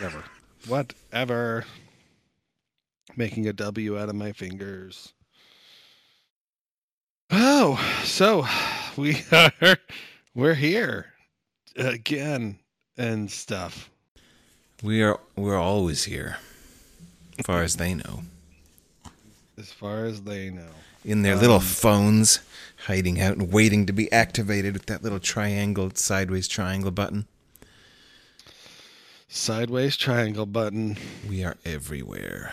Whatever. Whatever. Making a W out of my fingers. Oh, so we're here again and stuff. We're always here. As far as they know. As far as they know. In their little phones, hiding out and waiting to be activated with that little triangle, sideways triangle button. Sideways triangle button. We are everywhere.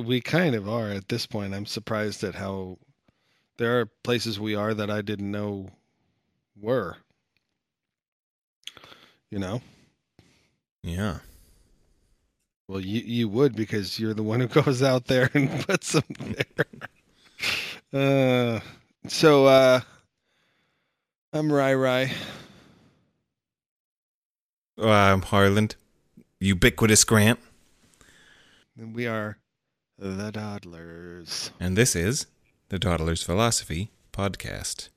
We kind of are at this point. I'm surprised at how there are places we are that I didn't know were. You know? Yeah. Well, you would, because you're the one who goes out there and puts them there. So, I'm Rai. I'm Harland. Ubiquitous Grant. And we are the Doddlers. And this is the Doddlers Philosophy Podcast.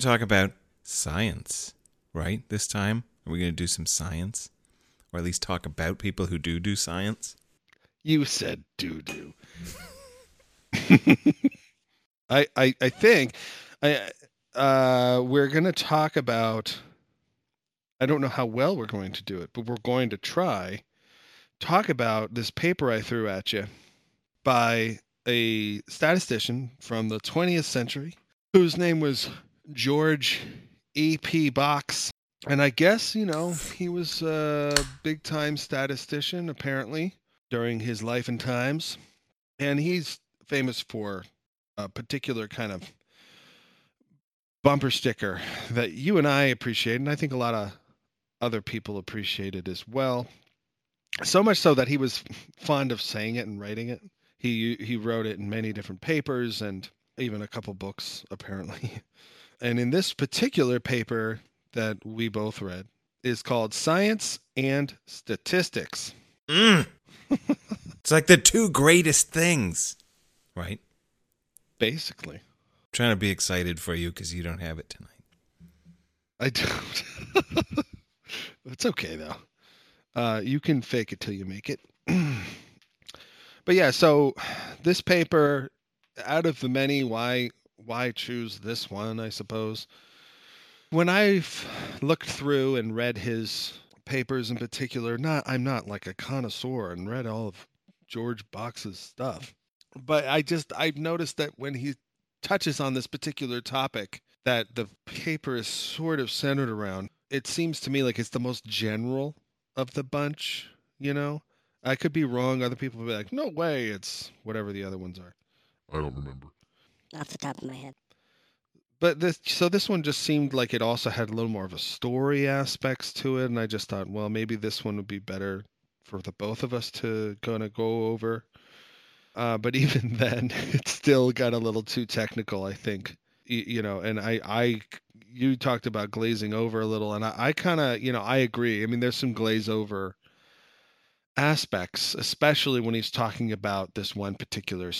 Talk about science, right? This time, are we going to do some science, or at least talk about people who do science? You said do. I think we're going to talk about. I don't know how well we're going to do it, but we're going to try talk about this paper I threw at you by a statistician from the 20th century whose name was George E.P. Box. And I guess, you know, he was a big-time statistician, apparently, during his life and times. And he's famous for a particular kind of bumper sticker that you and I appreciate, and I think a lot of other people appreciate it as well. So much so that he was fond of saying it and writing it. He wrote it in many different papers and even a couple books, apparently. And in this particular paper that we both read is called Science and Statistics. It's like the two greatest things, right? Basically. I'm trying to be excited for you because you don't have it tonight. I don't. It's okay, though. You can fake it till you make it. But yeah, so this paper, out of the many, why choose this one, I suppose? When I've looked through and read his papers in particular, I'm not like a connoisseur and read all of George Box's stuff. But I've noticed that when he touches on this particular topic that the paper is sort of centered around, it seems to me like it's the most general of the bunch, you know? I could be wrong. Other people will be like, no way, it's whatever the other ones are. I don't remember. Off the top of my head. But this one just seemed like it also had a little more of a story aspects to it, and I just thought, well, maybe this one would be better for the both of us to kind of go over. But even then, it still got a little too technical, I think. You know, and you talked about glazing over a little, and I kind of, you know, I agree. I mean, there's some glaze over aspects, especially when he's talking about this one particular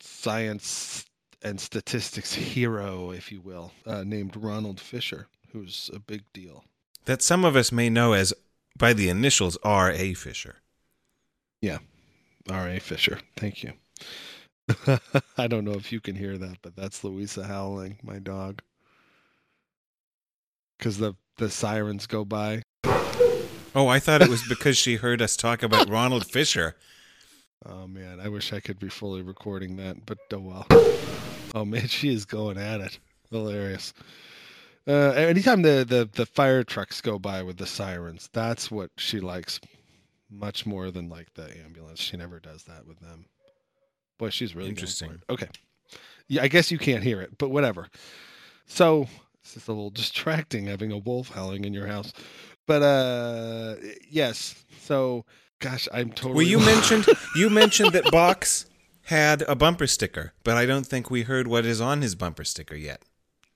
science and statistics hero, if you will, named Ronald Fisher, who's a big deal. That some of us may know as, by the initials, R.A. Fisher. Yeah, R.A. Fisher. Thank you. I don't know if you can hear that, but that's Louisa howling, my dog. Because the sirens go by. Oh, I thought it was because she heard us talk about Ronald Fisher. Oh, man, I wish I could be fully recording that, but oh well. Oh, man, she is going at it. Hilarious. Anytime the fire trucks go by with the sirens, that's what she likes much more than, like, the ambulance. She never does that with them. Boy, she's really interesting. Okay. Yeah, I guess you can't hear it, but whatever. So this is a little distracting, having a wolf howling in your house. But, yes. So, gosh, I'm totally... Well, you mentioned that Box had a bumper sticker, but I don't think we heard what is on his bumper sticker yet.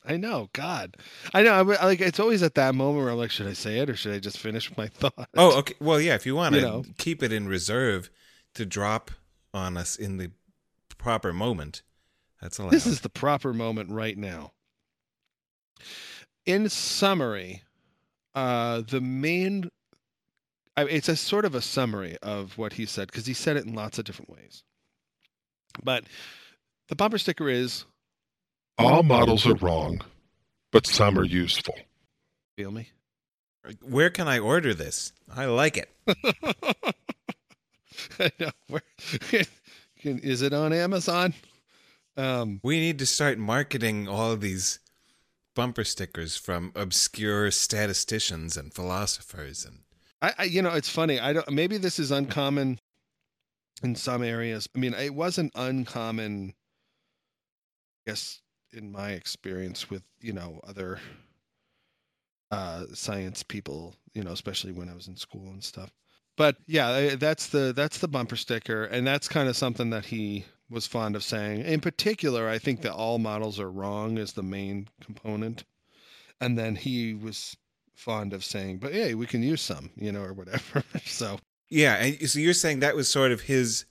I know, God. I know, like, it's always at that moment where I'm like, should I say it or should I just finish my thought? Oh, okay. Well, yeah, if you want to keep it in reserve to drop on us in the proper moment, that's allowed. This is the proper moment right now. In summary, it's a sort of a summary of what he said, because he said it in lots of different ways. But the bumper sticker is... All models are wrong, but some are useful. Feel me? Where can I order this? I like it. I know. Is it on Amazon? We need to start marketing all of these bumper stickers from obscure statisticians and philosophers. And I you know, it's funny. I don't. Maybe this is uncommon in some areas. I mean, it wasn't uncommon, I guess, in my experience with, you know, other science people, you know, especially when I was in school and stuff. But yeah, that's the bumper sticker. And that's kind of something that he was fond of saying. In particular, I think that all models are wrong is the main component. And then he was fond of saying, but hey, we can use some, you know, or whatever. So yeah. And so you're saying that was sort of his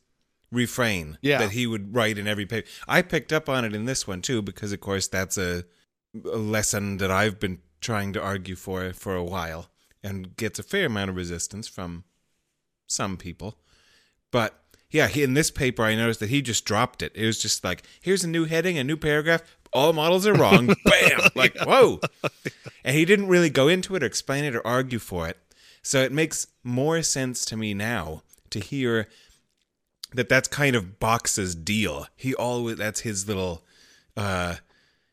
refrain that he would write in every paper. I picked up on it in this one too, because of course that's a lesson that I've been trying to argue for a while and gets a fair amount of resistance from some people. But yeah, in this paper I noticed that he just dropped it. It was just like, here's a new heading, a new paragraph. All models are wrong. Bam! Like, whoa! And he didn't really go into it or explain it or argue for it. So it makes more sense to me now to hear that's kind of Box's deal. He always, that's his little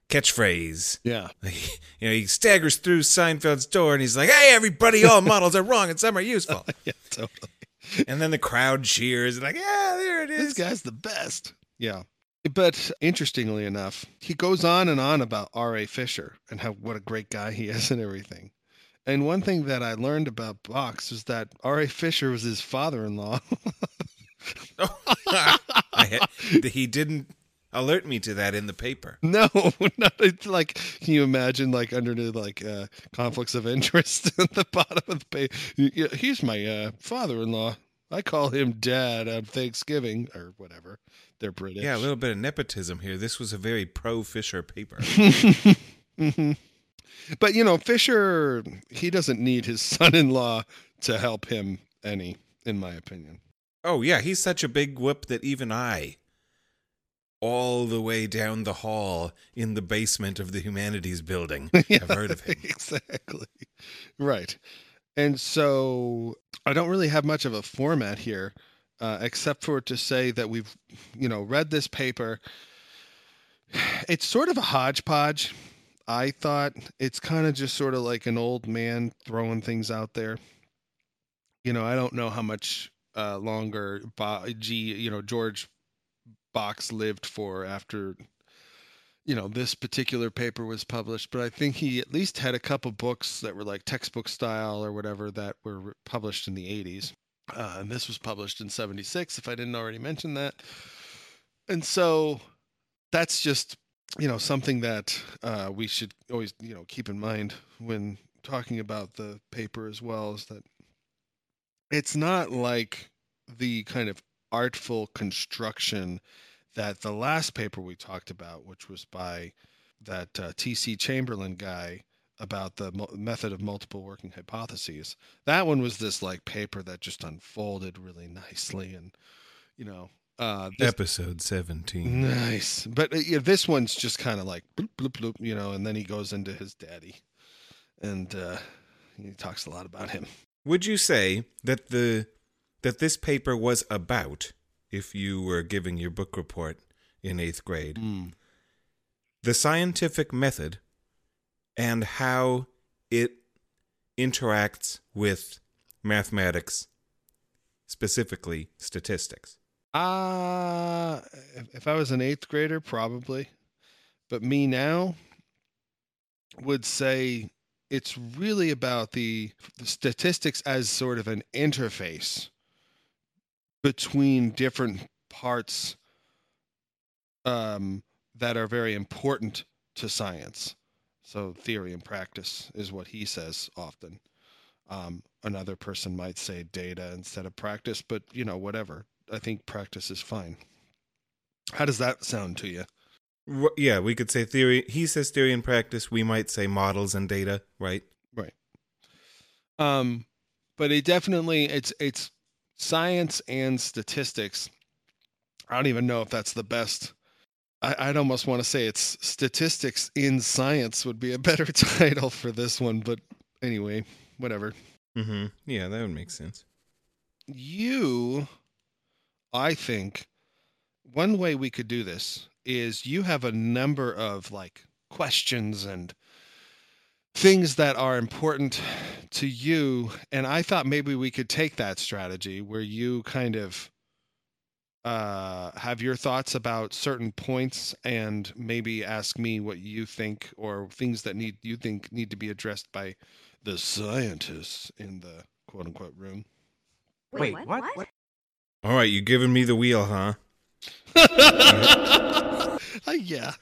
catchphrase. Yeah. You know, he staggers through Seinfeld's door and he's like, hey, everybody, all models are wrong and some are useful. Yeah, totally. And then the crowd cheers like, yeah, there it is. This guy's the best. Yeah. But interestingly enough, he goes on and on about R.A. Fisher and what a great guy he is and everything. And one thing that I learned about Box is that R.A. Fisher was his father-in-law. He didn't alert me to that in the paper. No, not, it's like, can you imagine, like, underneath, like, conflicts of interest at the bottom of the paper? He's my father-in-law. I call him Dad on Thanksgiving or whatever. They're British. Yeah, a little bit of nepotism here. This was a very pro-Fisher paper. Mm-hmm. But, you know, Fisher, he doesn't need his son-in-law to help him any, in my opinion. Oh, yeah, he's such a big whoop that even I, all the way down the hall in the basement of the humanities building, have heard of him. Exactly. Right. And so I don't really have much of a format here, except for to say that we've, you know, read this paper. It's sort of a hodgepodge. I thought it's kind of just sort of like an old man throwing things out there. You know, I don't know how much... longer George Box lived for after, you know, this particular paper was published, but I think he at least had a couple books that were like textbook style or whatever that were published in the 80s. And this was published in 76, if I didn't already mention that. And so that's just, you know, something that we should always, you know, keep in mind when talking about the paper as well, is that it's not like the kind of artful construction that the last paper we talked about, which was by that T.C. Chamberlain guy about the method of multiple working hypotheses. That one was this like paper that just unfolded really nicely and, you know. Episode 17. Nice. But this one's just kind of like, bloop, bloop, bloop, you know, and then he goes into his daddy and he talks a lot about him. would you say that this paper was about, if you were giving your book report in 8th grade, the scientific method and how it interacts with mathematics, specifically statistics? If I was an 8th grader, probably. But me now would say it's really about the statistics as sort of an interface between different parts that are very important to science. So theory and practice is what he says often. Another person might say data instead of practice, but, whatever. I think practice is fine. How does that sound to you? Yeah, we could say theory. He says theory and practice. We might say models and data, right? Right. But it definitely, it's science and statistics. I don't even know if that's the best. I'd almost want to say it's statistics in science would be a better title for this one. But anyway, whatever. Mm-hmm. Yeah, that would make sense. I think one way we could do this is you have a number of questions and things that are important to you. And I thought maybe we could take that strategy where you kind of have your thoughts about certain points and maybe ask me what you think or things that you think need to be addressed by the scientists in the quote unquote room. Wait, what? All right, you giving me the wheel, huh? Yeah.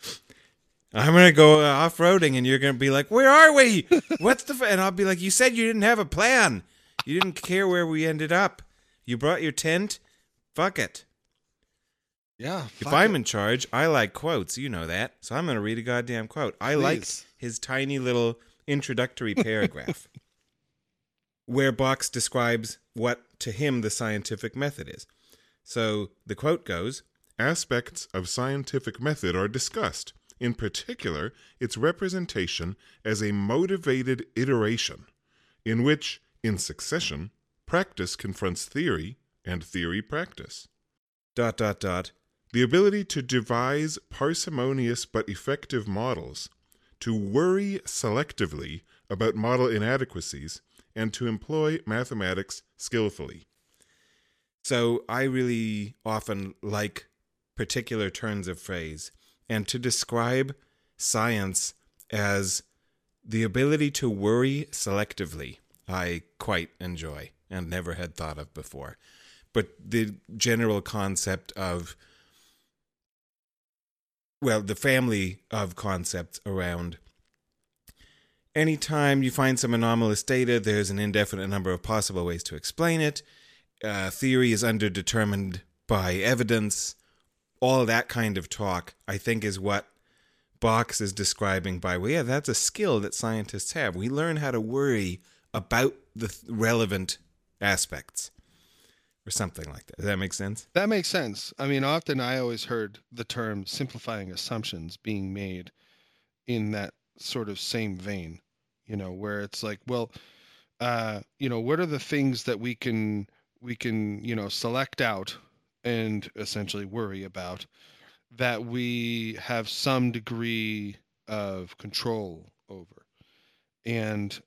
I'm going to go off-roading, and you're going to be like, where are we? What's the... And I'll be like, you said you didn't have a plan. You didn't care where we ended up. You brought your tent. Fuck it. Yeah. If I'm in charge, I like quotes. You know that. So I'm going to read a goddamn quote. Like his tiny little introductory paragraph where Box describes what, to him, the scientific method is. So the quote goes, aspects of scientific method are discussed, in particular its representation as a motivated iteration, in which, in succession, practice confronts theory and theory practice. ... The ability to devise parsimonious but effective models, to worry selectively about model inadequacies, and to employ mathematics skillfully. So I really often like particular turns of phrase, and to describe science as the ability to worry selectively, I quite enjoy and never had thought of before. But the general concept of, the family of concepts around anytime you find some anomalous data, there's an indefinite number of possible ways to explain it. Theory is underdetermined by evidence. All that kind of talk, I think, is what Box is describing by, that's a skill that scientists have. We learn how to worry about the relevant aspects or something like that. Does that make sense? That makes sense. I mean, often I always heard the term simplifying assumptions being made in that sort of same vein, where it's like, what are the things that we can, select out and essentially worry about that we have some degree of control over. And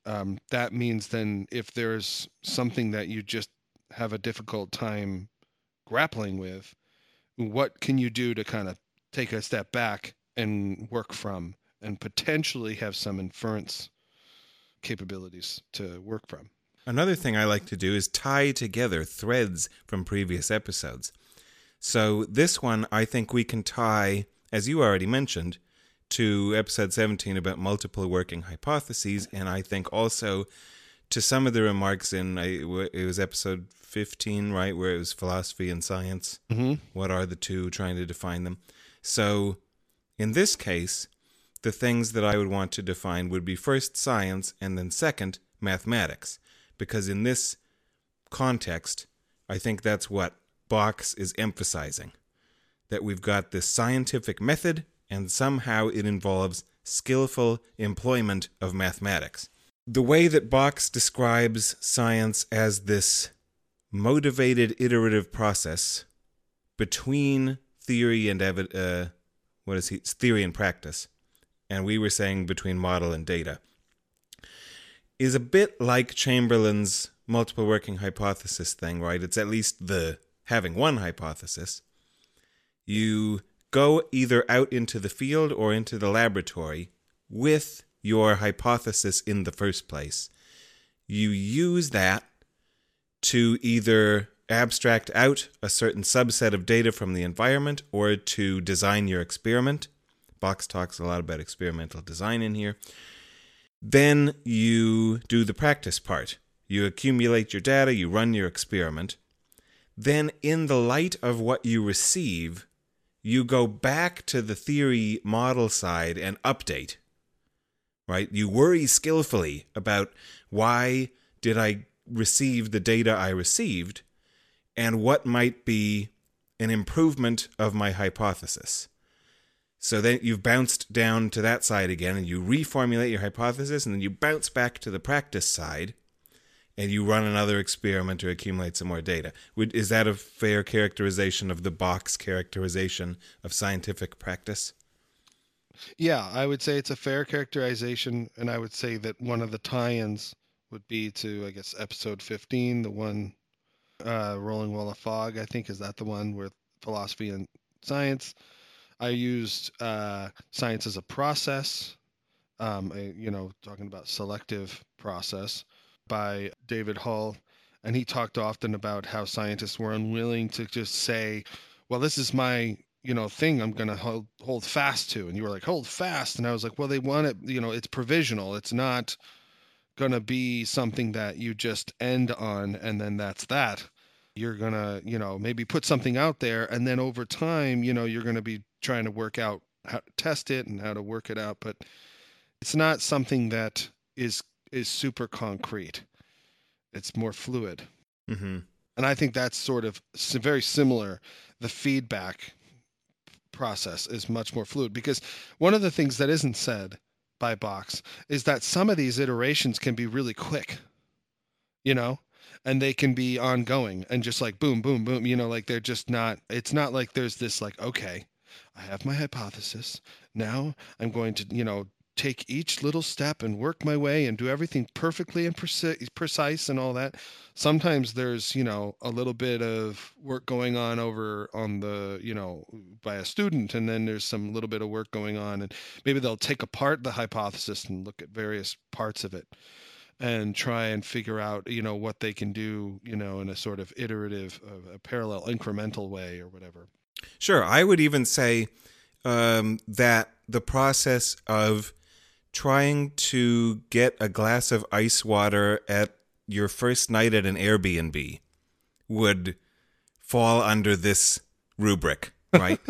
that means then if there's something that you just have a difficult time grappling with, what can you do to kind of take a step back and work from and potentially have some inference capabilities to work from? Another thing I like to do is tie together threads from previous episodes. So this one, I think we can tie, as you already mentioned, to episode 17 about multiple working hypotheses, and I think also to some of the remarks in, it was episode 15, right, where it was philosophy and science. Mm-hmm. What are the two, trying to define them. So in this case, the things that I would want to define would be first science and then second mathematics. Because in this context, I think that's what Box is emphasizing, that we've got this scientific method and somehow it involves skillful employment of mathematics. the way that Box describes science as this motivated iterative process between theory and theory and practice, and we were saying between model and data, is a bit like Chamberlain's multiple working hypothesis thing, right? It's at least the having one hypothesis. You go either out into the field or into the laboratory with your hypothesis in the first place. You use that to either abstract out a certain subset of data from the environment or to design your experiment. Box talks a lot about experimental design in here. Then you do the practice part. You accumulate your data, you run your experiment. Then in the light of what you receive, you go back to the theory model side and update, right? You worry skillfully about why did I receive the data I received and what might be an improvement of my hypothesis. So then you've bounced down to that side again and you reformulate your hypothesis, and then you bounce back to the practice side and you run another experiment to accumulate some more data. Is that a fair characterization of the Box characterization of scientific practice? Yeah, I would say it's a fair characterization, and I would say that one of the tie-ins would be to, I guess, episode 15, the one Rolling Wall of Fog, I think. Is that the one where philosophy and science? I used science as a process, talking about selective process by David Hull. And he talked often about how scientists were unwilling to just say, well, this is my, thing I'm going to hold fast to. And you were like, hold fast. And I was like, well, they want it, it's provisional. It's not going to be something that you just end on. And then that's that. You're going to, maybe put something out there. And then over time, you're going to be trying to work out how to test it and how to work it out. But it's not something that is super concrete. It's more fluid. Mm-hmm. And I think that's sort of very similar. The feedback process is much more fluid, because one of the things that isn't said by Box is that some of these iterations can be really quick, and they can be ongoing and just like boom, boom, boom, they're just not, it's not like there's this like, okay, I have my hypothesis. Now I'm going to, take each little step and work my way and do everything perfectly and precise and all that. Sometimes there's, a little bit of work going on over on the, by a student, and then there's some little bit of work going on, and maybe they'll take apart the hypothesis and look at various parts of it and try and figure out, what they can do, in a sort of iterative, a parallel incremental way or whatever. Sure. I would even say that the process of trying to get a glass of ice water at your first night at an Airbnb would fall under this rubric, right?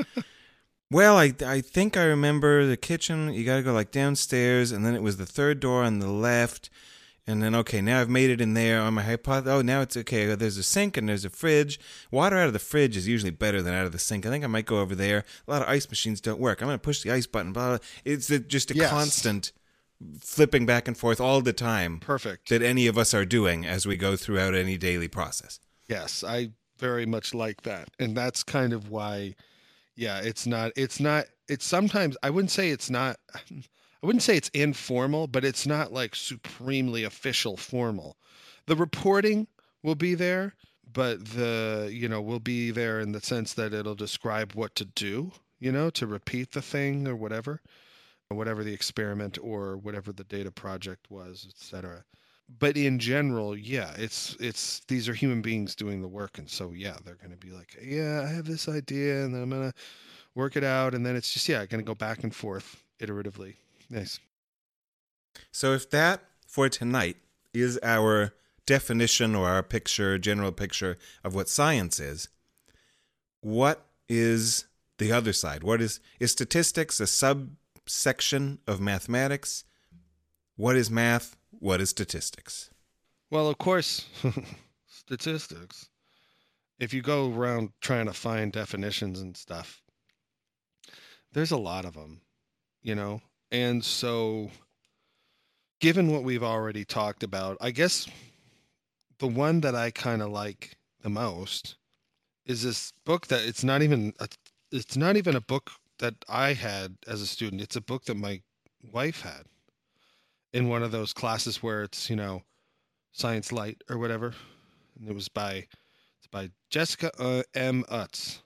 Well, I think I remember the kitchen. You got to go downstairs, and then it was the third door on the left. And then, okay, now I've made it in there on my hypothesis. Oh, now it's okay. There's a sink and there's a fridge. Water out of the fridge is usually better than out of the sink. I think I might go over there. A lot of ice machines don't work. I'm going to push the ice button, blah, blah. It's just a constant flipping back and forth all the time. Perfect. That any of us are doing as we go throughout any daily process. Yes, I very much like that. And that's kind of why, it's sometimes, I wouldn't say it's informal, but it's not like supremely official formal. The reporting will be there, but will be there in the sense that it'll describe what to do, to repeat the thing or whatever the experiment or whatever the data project was, etc. But in general, it's these are human beings doing the work. And so, they're going to be like, I have this idea and then I'm going to work it out. And then it's just, going to go back and forth iteratively. Nice. So if that for tonight is our definition or our general picture of what science is, what is the other side? What is statistics a subsection of mathematics? What is math? What is statistics? Well, of course, statistics. If you go around trying to find definitions and stuff, there's a lot of them, And so given what we've already talked about, I guess the one that I kind of like the most is this book that it's not even a book that I had as a student. It's a book that my wife had in one of those classes where it's, Science Light or whatever. And it was by Jessica M. Utts,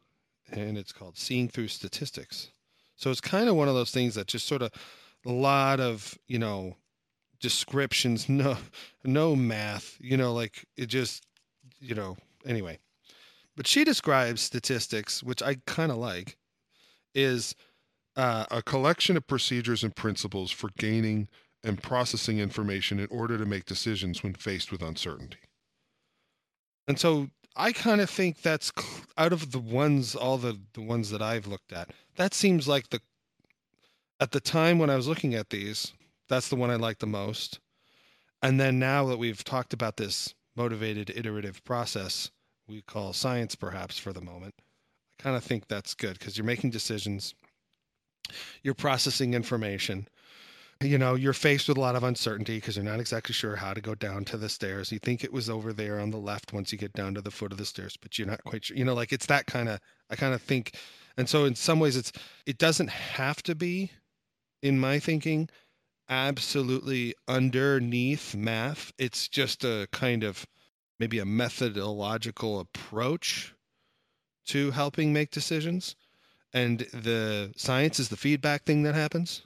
and it's called Seeing Through Statistics. So it's kind of one of those things that just sort of a lot of, descriptions, no math, anyway. But she describes statistics, which I kind of like, is a collection of procedures and principles for gaining and processing information in order to make decisions when faced with uncertainty. And so I kind of think that's out of all the ones that I've looked at, that seems like at the time when I was looking at these, that's the one I liked the most. And then now that we've talked about this motivated iterative process we call science, perhaps for the moment, I kind of think that's good because you're making decisions, you're processing information, you're faced with a lot of uncertainty because you're not exactly sure how to go down to the stairs. You think it was over there on the left once you get down to the foot of the stairs, but you're not quite sure, it's that kind of, I kind of think. And so in some ways it doesn't have to be, in my thinking, absolutely underneath math. It's just a kind of maybe a methodological approach to helping make decisions. And the science is the feedback thing that happens.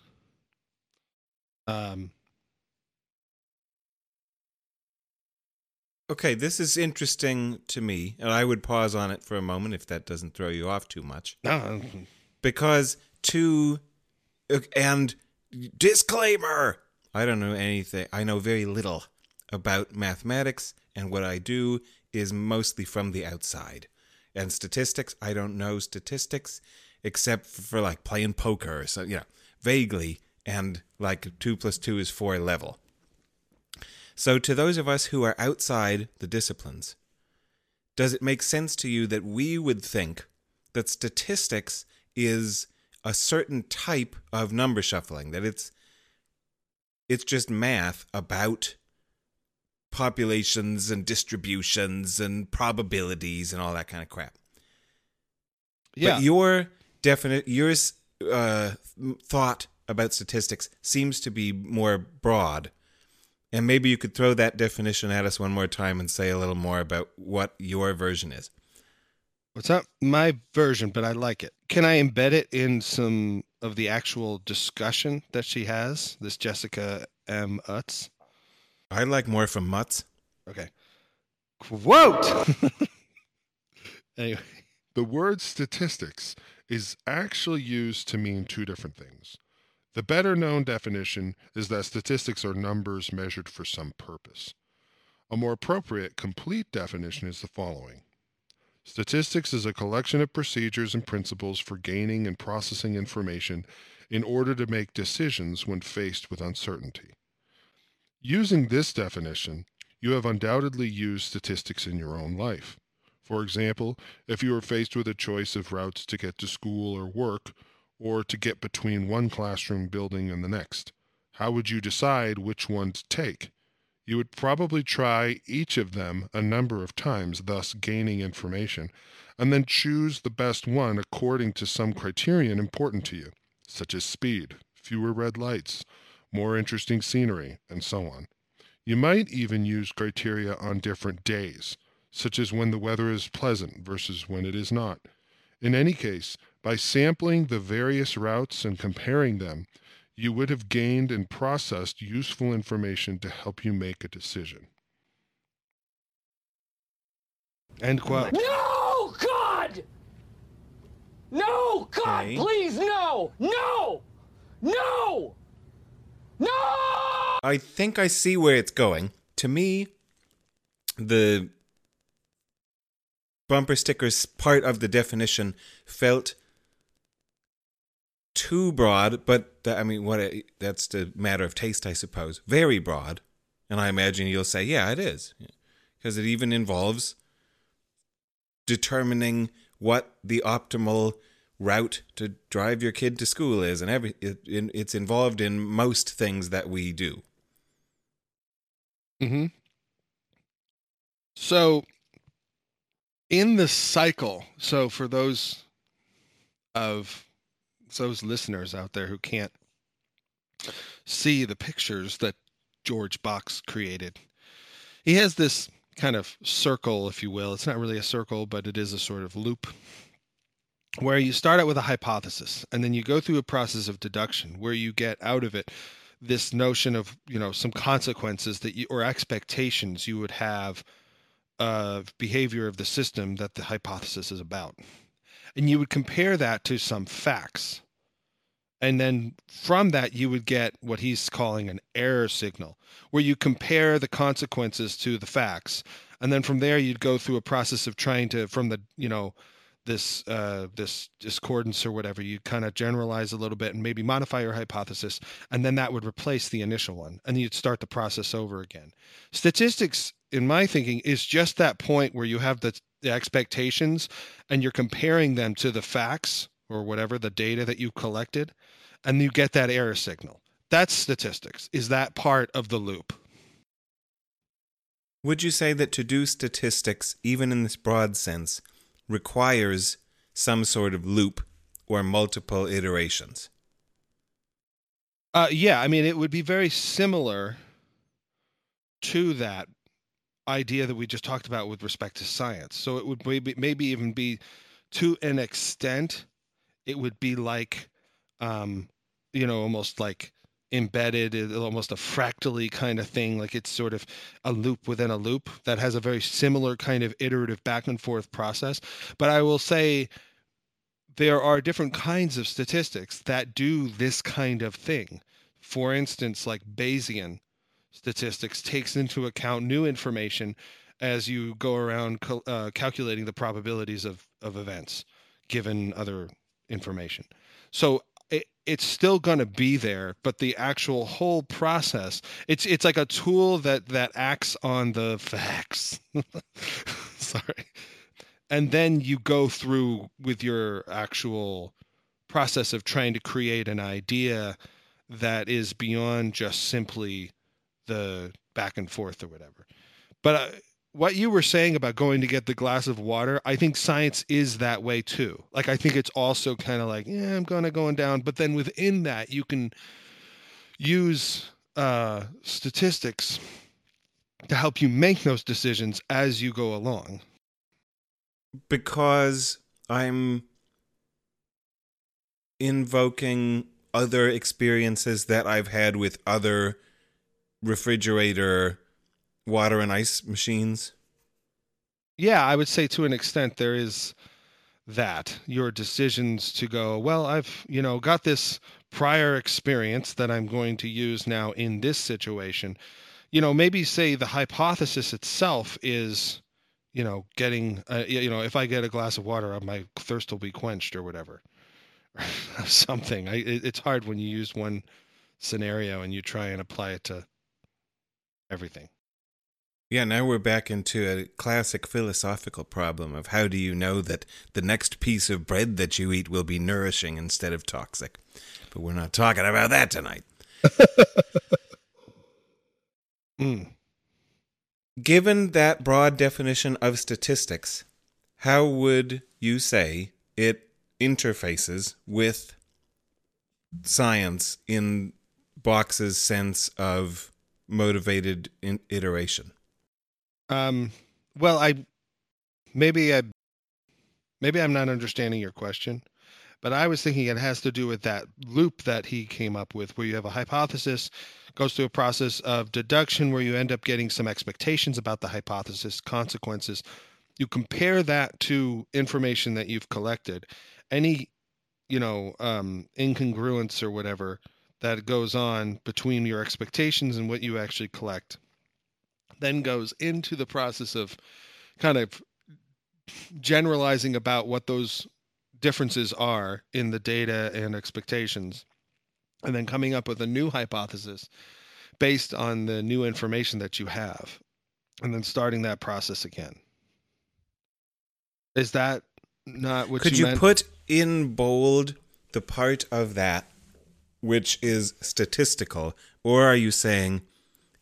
Okay, this is interesting to me, and I would pause on it for a moment if that doesn't throw you off too much. No. Because and disclaimer, I don't know anything. I know very little about mathematics, and what I do is mostly from the outside. And statistics, I don't know statistics except for like playing poker or something, vaguely. And like 2 + 2 is 4 level. So to those of us who are outside the disciplines, does it make sense to you that we would think that statistics is a certain type of number shuffling, that it's just math about populations and distributions and probabilities and all that kind of crap? Yeah. But your thought about statistics seems to be more broad. And maybe you could throw that definition at us one more time and say a little more about what your version is. It's not my version, but I like it. Can I embed it in some of the actual discussion that she has, this Jessica M. Utts? I'd like more from Mutz. Okay. Quote! Anyway. The word statistics is actually used to mean two different things. The better-known definition is that statistics are numbers measured for some purpose. A more appropriate, complete definition is the following. Statistics is a collection of procedures and principles for gaining and processing information in order to make decisions when faced with uncertainty. Using this definition, you have undoubtedly used statistics in your own life. For example, if you were faced with a choice of routes to get to school or work, or to get between one classroom building and the next. How would you decide which one to take? You would probably try each of them a number of times, thus gaining information, and then choose the best one according to some criterion important to you, such as speed, fewer red lights, more interesting scenery, and so on. You might even use criteria on different days, such as when the weather is pleasant versus when it is not. In any case, by sampling the various routes and comparing them, you would have gained and processed useful information to help you make a decision. End quote. No, God! No, God, okay. Please, no! No! No! No! I think I see where it's going. To me, the bumper stickers part of the definition felt too broad, but that's the matter of taste, I suppose. Very broad, and I imagine you'll say, yeah, it is, because it even involves determining what the optimal route to drive your kid to school is, and it's involved in most things that we do. Mm-hmm. So in the cycle, so for those of those listeners out there who can't see the pictures that George Box created, he has this kind of circle, if you will. It's not really a circle, but it is a sort of loop where you start out with a hypothesis and then you go through a process of deduction where you get out of it this notion of, you know, some consequences that you, or expectations you would have of behavior of the system that the hypothesis is about. And you would compare that to some facts. And then from that, you would get what he's calling an error signal, where you compare the consequences to the facts. And then from there, you'd go through a process of trying to, from the, you know, this discordance or whatever, you kind of generalize a little bit and maybe modify your hypothesis. And then that would replace the initial one. And you'd start the process over again. Statistics, in my thinking, is just that point where you have the expectations and you're comparing them to the facts or whatever, the data that you collected, and you get that error signal. That's statistics. Is that part of the loop? Would you say that to do statistics, even in this broad sense, requires some sort of loop or multiple iterations? Yeah, I mean, it would be very similar to that idea that we just talked about with respect to science. So it would maybe even be, to an extent, it would be like, you know, almost like embedded, almost a fractally kind of thing. Like it's sort of a loop within a loop that has a very similar kind of iterative back and forth process. But I will say there are different kinds of statistics that do this kind of thing. For instance, like Bayesian statistics takes into account new information as you go around calculating the probabilities of events given other information. So it's still going to be there, but the actual whole process, it's like a tool that acts on the facts. Sorry. And then you go through with your actual process of trying to create an idea that is beyond just simply the back and forth or whatever. But what you were saying about going to get the glass of water, I think science is that way too. Like, I think it's also kind of like, yeah, I'm going down. But then within that, you can use statistics to help you make those decisions as you go along. Because I'm invoking other experiences that I've had with other refrigerator water and ice machines? Yeah, I would say to an extent there is that. Your decisions to go, well, I've, you know, got this prior experience that I'm going to use now in this situation. You know, maybe say the hypothesis itself is, you know, getting, you know, if I get a glass of water, my thirst will be quenched or whatever. Something. It's hard when you use one scenario and you try and apply it to everything. Yeah, now we're back into a classic philosophical problem of how do you know that the next piece of bread that you eat will be nourishing instead of toxic? But we're not talking about that tonight. Given that broad definition of statistics, how would you say it interfaces with science in Box's sense of motivated iteration? Well, maybe I'm not understanding your question, but I was thinking it has to do with that loop that he came up with, where you have a hypothesis, goes through a process of deduction where you end up getting some expectations about the hypothesis, consequences. You compare that to information that you've collected. Any, you know, incongruence or whatever that goes on between your expectations and what you actually collect then goes into the process of kind of generalizing about what those differences are in the data and expectations, and then coming up with a new hypothesis based on the new information that you have, and then starting that process again. Is that not what you meant? Could you put in bold the part of that which is statistical, or are you saying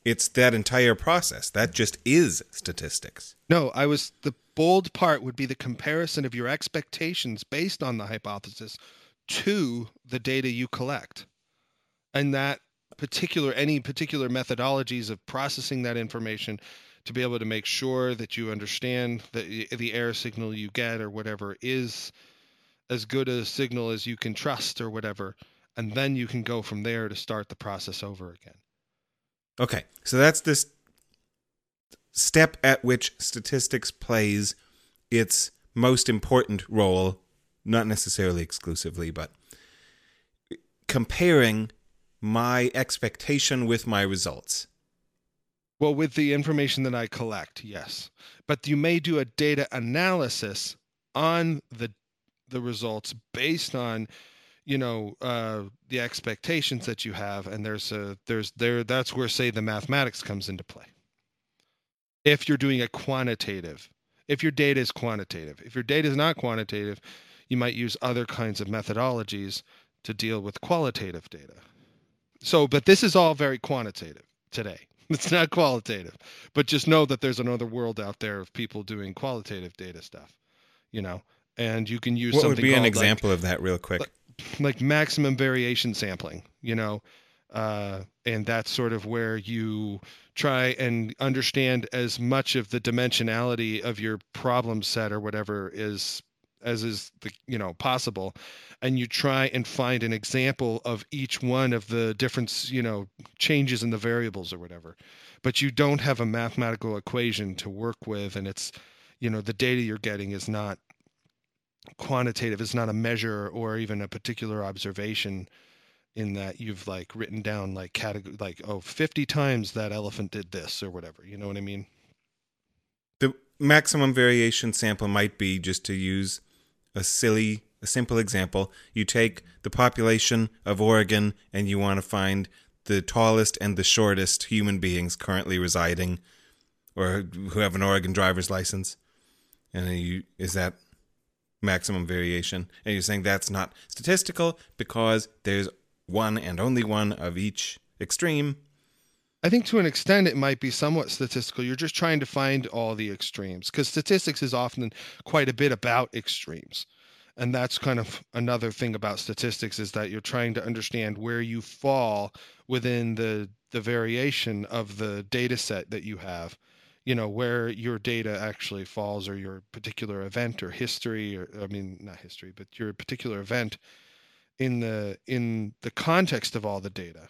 It's that entire process. That just is statistics. No, I was, the bold part would be the comparison of your expectations based on the hypothesis to the data you collect. And that particular, any particular methodologies of processing that information to be able to make sure that you understand that the error signal you get or whatever is as good a signal as you can trust or whatever. And then you can go from there to start the process over again. Okay, so that's this step at which statistics plays its most important role, not necessarily exclusively, but comparing my expectation with my results. Well, with the information that I collect, yes. But you may do a data analysis on the results based on, you know, the expectations that you have, and that's where, say, the mathematics comes into play. If you're doing a quantitative, if your data is quantitative, if your data is not quantitative, you might use other kinds of methodologies to deal with qualitative data. So, but this is all very quantitative today. It's not qualitative, but just know that there's another world out there of people doing qualitative data stuff, you know, and you can use something. What would be an example of that real quick? Like maximum variation sampling, you know, and that's sort of where you try and understand as much of the dimensionality of your problem set or whatever is possible. And you try and find an example of each one of the different, you know, changes in the variables or whatever, but you don't have a mathematical equation to work with. And it's, you know, the data you're getting is not quantitative. It's not a measure or even a particular observation in that you've like written down like category, like, oh, 50 times that elephant did this or whatever. You know what I mean? The maximum variation sample might be, just to use a simple example, you take the population of Oregon and you want to find the tallest and the shortest human beings currently residing or who have an Oregon driver's license. And is that maximum variation? And you're saying that's not statistical because there's one and only one of each extreme. I think to an extent it might be somewhat statistical. You're just trying to find all the extremes, because statistics is often quite a bit about extremes. And that's kind of another thing about statistics, is that you're trying to understand where you fall within the variation of the data set that you have, you know, where your data actually falls, or your particular event or history, or I mean, not history, but your particular event in the context of all the data.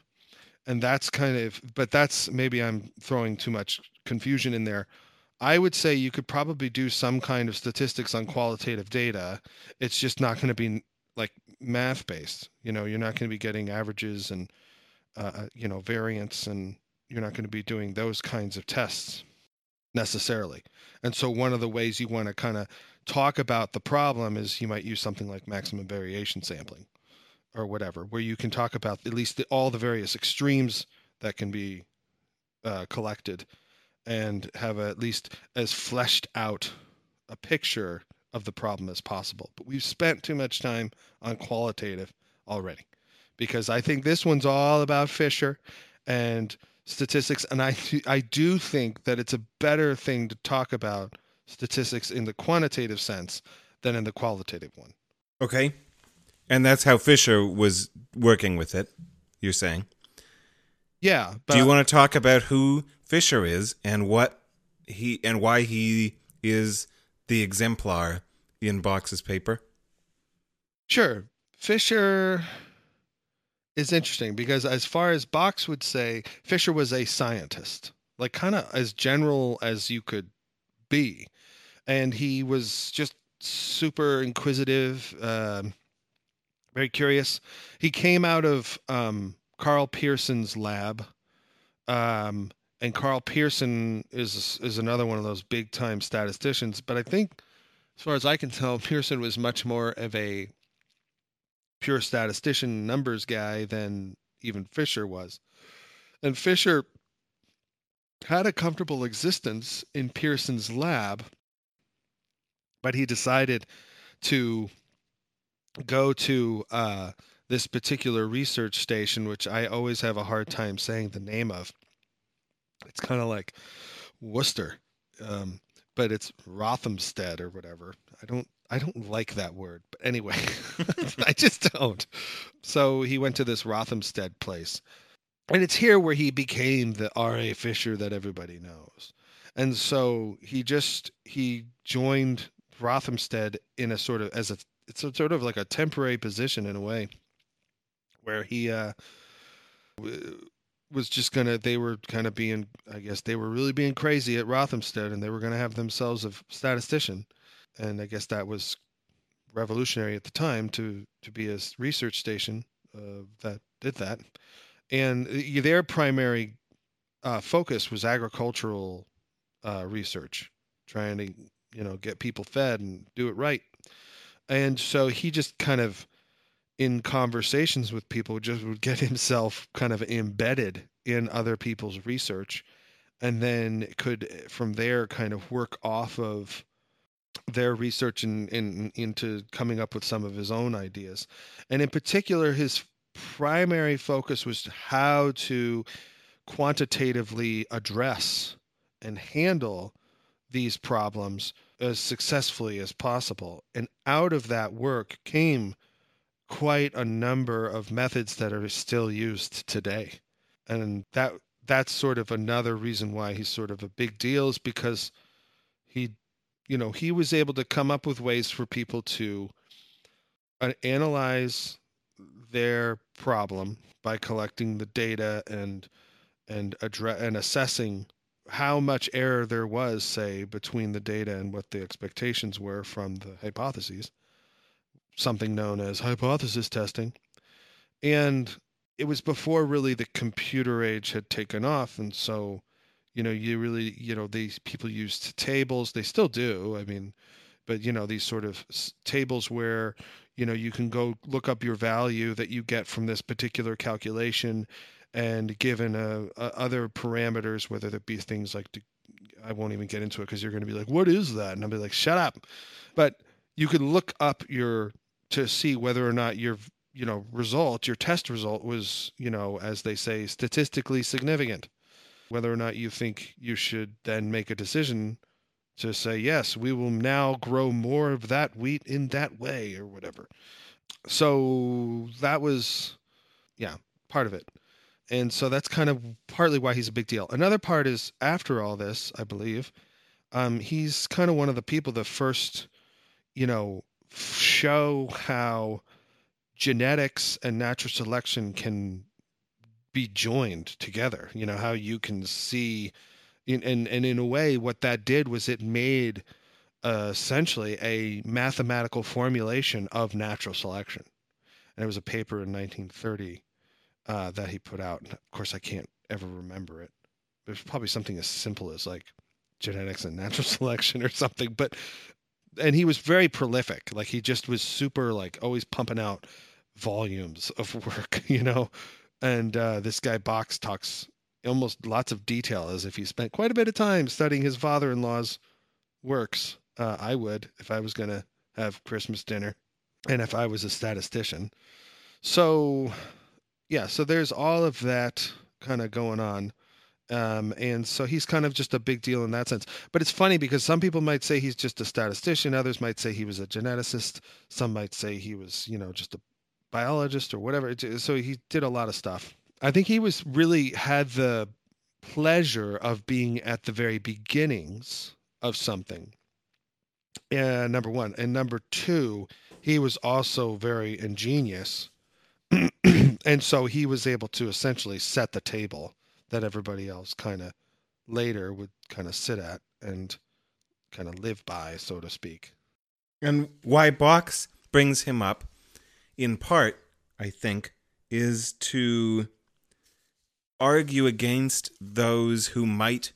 And that's kind of, but that's, maybe I'm throwing too much confusion in there. I would say you could probably do some kind of statistics on qualitative data. It's just not going to be like math based, you know, you're not going to be getting averages and, you know, variance, and you're not going to be doing those kinds of tests necessarily. And so one of the ways you want to kind of talk about the problem is you might use something like maximum variation sampling or whatever, where you can talk about at least all the various extremes that can be collected and have at least as fleshed out a picture of the problem as possible. But we've spent too much time on qualitative already, because I think this one's all about Fisher and statistics, and I do think that it's a better thing to talk about statistics in the quantitative sense than in the qualitative one. Okay, and that's how Fisher was working with it, you're saying? Yeah. But do you want to talk about who Fisher is and why he is the exemplar in Box's paper? Sure. Fisher is interesting because, as far as Box would say, Fisher was a scientist, like kind of as general as you could be. And he was just super inquisitive, very curious. He came out of Karl Pearson's lab. And Karl Pearson is another one of those big-time statisticians. But I think, as far as I can tell, Pearson was much more of a pure statistician, numbers guy than even Fisher was. And Fisher had a comfortable existence in Pearson's lab, but he decided to go to this particular research station, which I always have a hard time saying the name of, It's kind of like Worcester, but it's Rothamsted or whatever. I don't like that word, but anyway, I just don't. So he went to this Rothamsted place, and it's here where he became the R.A. Fisher that everybody knows. And so he joined Rothamsted in a sort of it's a sort of like a temporary position in a way, where he was just gonna, they were kind of being, I guess they were really being crazy at Rothamsted, and they were gonna have themselves a statistician. And I guess that was revolutionary at the time to be a research station that did that. And their primary focus was agricultural research, trying to, get people fed and do it right. And so he just kind of, in conversations with people, just would get himself kind of embedded in other people's research, and then could from there kind of work off of their research and into coming up with some of his own ideas. And in particular, his primary focus was how to quantitatively address and handle these problems as successfully as possible. And out of that work came quite a number of methods that are still used today. And that's sort of another reason why he's sort of a big deal, is because he was able to come up with ways for people to analyze their problem by collecting the data and assessing how much error there was, say, between the data and what the expectations were from the hypotheses, something known as hypothesis testing. And it was before really the computer age had taken off. And so, these people used tables. They still do. I mean, but, these sort of tables where, you can go look up your value that you get from this particular calculation, and given other parameters, whether there be things like, I won't even get into it because you're going to be like, what is that? And I'll be like, shut up. But you could look up to see whether or not your, result, your test result was, as they say, statistically significant, whether or not you think you should then make a decision to say, yes, we will now grow more of that wheat in that way or whatever. So that was, part of it. And so that's kind of partly why he's a big deal. Another part is, after all this, I believe, he's kind of one of the people that first, show how genetics and natural selection can be joined together, how you can see and in a way what that did was it made essentially a mathematical formulation of natural selection. And it was a paper in 1930 that he put out. And of course I can't ever remember it. There's probably something as simple as like genetics and natural selection or something, and he was very prolific. Like he just was super like always pumping out volumes of work, And this guy Box talks almost lots of detail as if he spent quite a bit of time studying his father-in-law's works. I would if I was going to have Christmas dinner and if I was a statistician. So, so there's all of that kind of going on. And so he's kind of just a big deal in that sense. But it's funny because some people might say he's just a statistician. Others might say he was a geneticist. Some might say he was, just a biologist or whatever. So he did a lot of stuff. I think he was really had the pleasure of being at the very beginnings of something. Number one. And number two, he was also very ingenious. And so he was able to essentially set the table that everybody else kind of later would kind of sit at and kind of live by, so to speak. And why Box brings him up, in part, I think, is to argue against those who might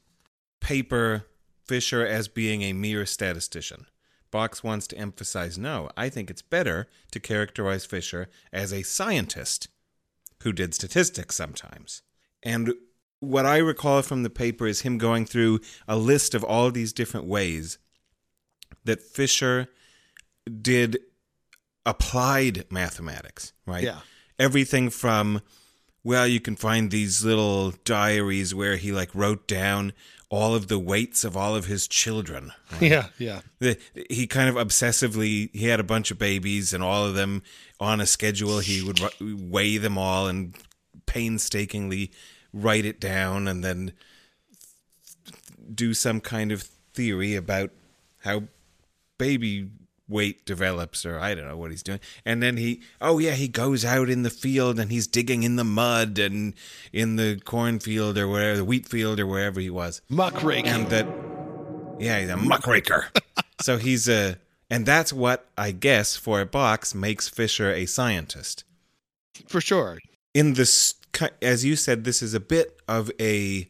paper Fisher as being a mere statistician. Box wants to emphasize, no, I think it's better to characterize Fisher as a scientist who did statistics sometimes. And what I recall from the paper is him going through a list of all these different ways that Fisher did applied mathematics, right? Yeah. Everything from well, you can find these little diaries where he like wrote down all of the weights of all of his children. Right? Yeah. He kind of obsessively, he had a bunch of babies, and all of them on a schedule, he would weigh them all and painstakingly write it down, and then do some kind of theory about how baby weight develops, or I don't know what he's doing. And then he goes out in the field and he's digging in the mud and in the cornfield or wherever, the wheat field or wherever he was. Muckraker. And he's a muckraker. So and that's what, I guess, for Box, makes Fisher a scientist. For sure. In this, as you said, this is a bit of a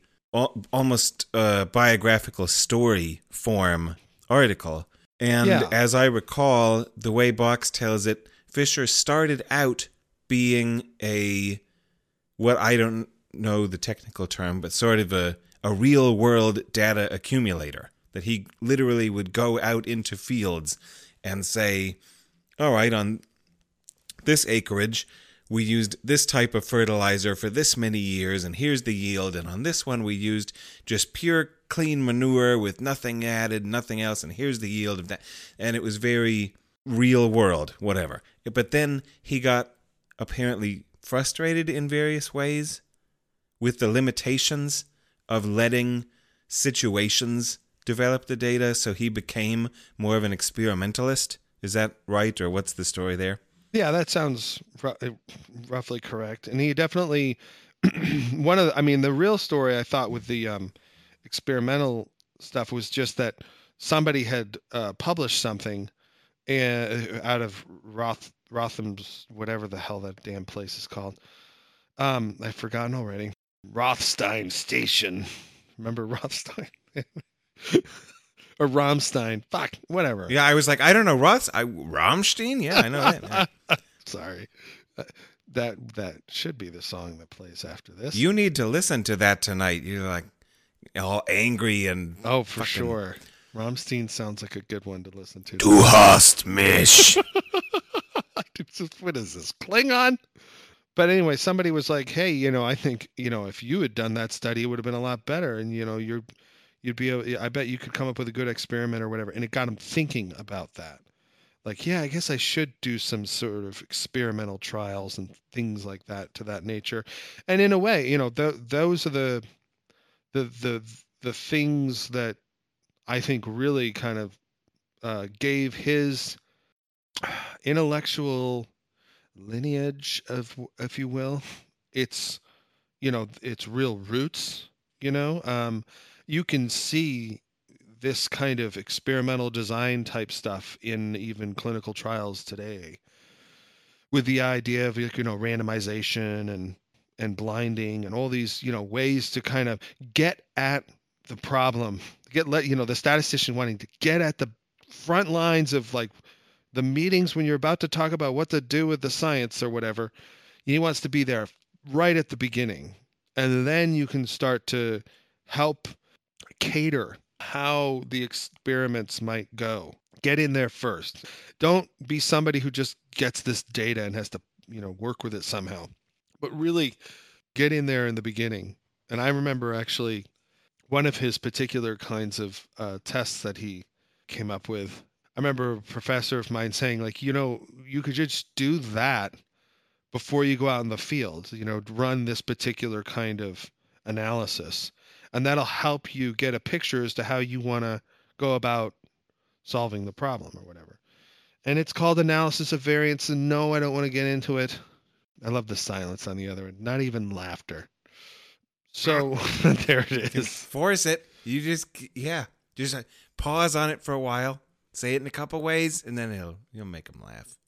almost biographical story form article. And as I recall, the way Box tells it, Fisher started out being I don't know the technical term, but sort of a real-world data accumulator, that he literally would go out into fields and say, all right, on this acreage, we used this type of fertilizer for this many years, and here's the yield. And on this one, we used just pure, clean manure with nothing added, nothing else, and here's the yield of that. And it was very real world, whatever. But then he got apparently frustrated in various ways with the limitations of letting situations develop the data, so he became more of an experimentalist. Is that right, or what's the story there? Yeah, that sounds roughly correct. And he definitely, the real story I thought with the experimental stuff was just that somebody had published something out of Rotham's, whatever the hell that damn place is called. I've forgotten already. Rothstein Station. Remember Rothstein? Or Rammstein. Fuck, whatever. Yeah, I was like, I don't know, Rammstein? Yeah, I know that. Yeah. Sorry. That should be the song that plays after this. You need to listen to that tonight. You're like all angry and... Oh, for sure. Rammstein sounds like a good one to listen to. Du hast mich. What is this, Klingon? But anyway, somebody was like, hey, I think, if you had done that study, it would have been a lot better. And, I bet you could come up with a good experiment or whatever. And it got him thinking about that. Like, yeah, I guess I should do some sort of experimental trials and things like that to that nature. And in a way, those are the things that I think really kind of gave his intellectual lineage of, if you will, its real roots, you can see this kind of experimental design type stuff in even clinical trials today, with the idea of, randomization and blinding and all these, ways to kind of get at the problem, the statistician wanting to get at the front lines of like the meetings when you're about to talk about what to do with the science or whatever. He wants to be there right at the beginning. And then you can start to help cater how the experiments might go. Get in there first. Don't be somebody who just gets this data and has to, work with it somehow, but really get in there in the beginning. And I remember actually one of his particular kinds of tests that he came up with. I remember a professor of mine saying, like, you could just do that before you go out in the field, run this particular kind of analysis. And that'll help you get a picture as to how you want to go about solving the problem or whatever. And it's called analysis of variance. And no, I don't want to get into it. I love the silence on the other end. Not even laughter. So there it is. Force it. You just pause on it for a while. Say it in a couple ways, and then you'll make them laugh.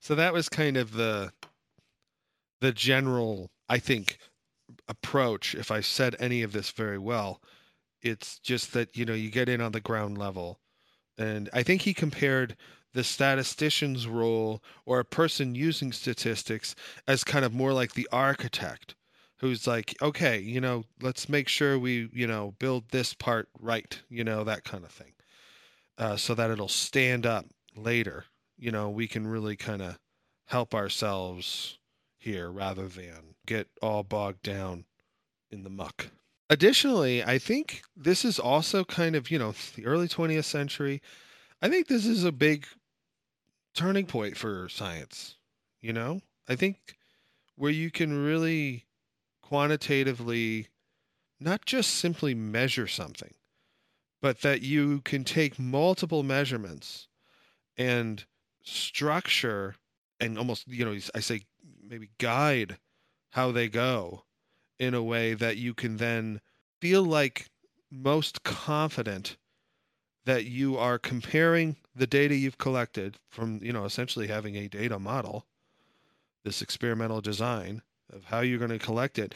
So that was kind of the general, I think, approach. If I said any of this very well, it's just that, you get in on the ground level. And I think he compared the statistician's role, or a person using statistics, as kind of more like the architect who's like, okay, let's make sure we, build this part right, that kind of thing. So that it'll stand up later. We can really kind of help ourselves here rather than get all bogged down in the muck. Additionally, I think this is also kind of, the early 20th century. I think this is a big turning point for science. I think where you can really quantitatively not just simply measure something, but that you can take multiple measurements and structure and almost, I say maybe guide how they go in a way that you can then feel like most confident that you are comparing the data you've collected from, essentially having a data model, this experimental design of how you're going to collect it,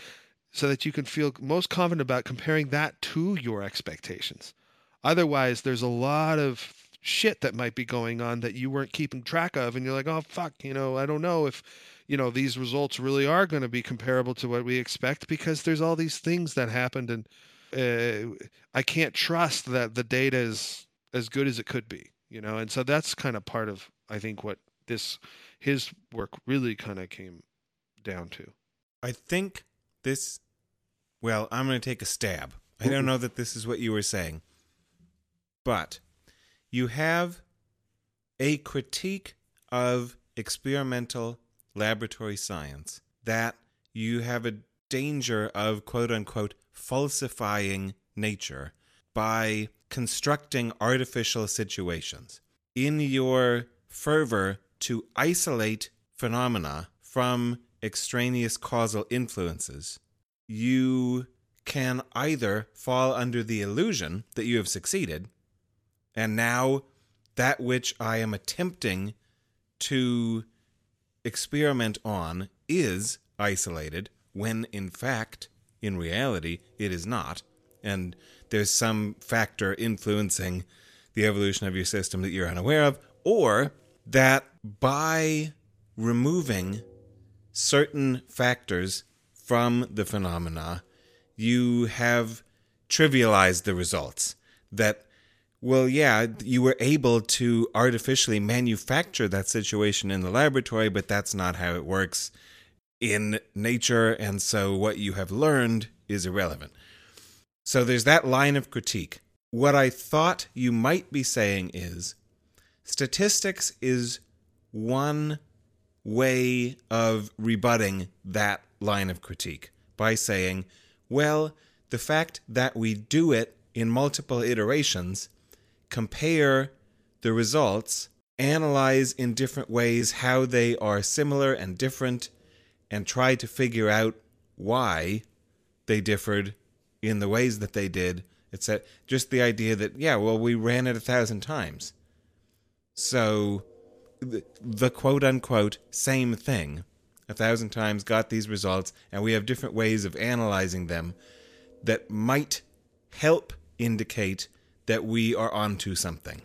so that you can feel most confident about comparing that to your expectations. Otherwise, there's a lot of shit that might be going on that you weren't keeping track of, and you're like, oh, fuck, I don't know if, these results really are going to be comparable to what we expect, because there's all these things that happened, and I can't trust that the data is as good as it could be, And so that's kind of part of, I think, what his work really kind of came down to. I think this, I'm going to take a stab. I don't know that this is what you were saying, but you have a critique of experimental laboratory science that you have a danger of, quote unquote, falsifying nature by constructing artificial situations. In your fervor to isolate phenomena from extraneous causal influences, you can either fall under the illusion that you have succeeded, and now that which I am attempting to experiment on is isolated, when in fact, in reality, it is not. And there's some factor influencing the evolution of your system that you're unaware of, or that by removing certain factors from the phenomena, you have trivialized the results. That, you were able to artificially manufacture that situation in the laboratory, but that's not how it works in nature, and so what you have learned is irrelevant. So there's that line of critique. What I thought you might be saying is, statistics is one way of rebutting that line of critique by saying, the fact that we do it in multiple iterations, compare the results, analyze in different ways how they are similar and different, and try to figure out why they differed in the ways that they did. It's just the idea that, we ran it 1,000 times. So the quote-unquote same thing 1,000 times got these results, and we have different ways of analyzing them that might help indicate that we are onto something.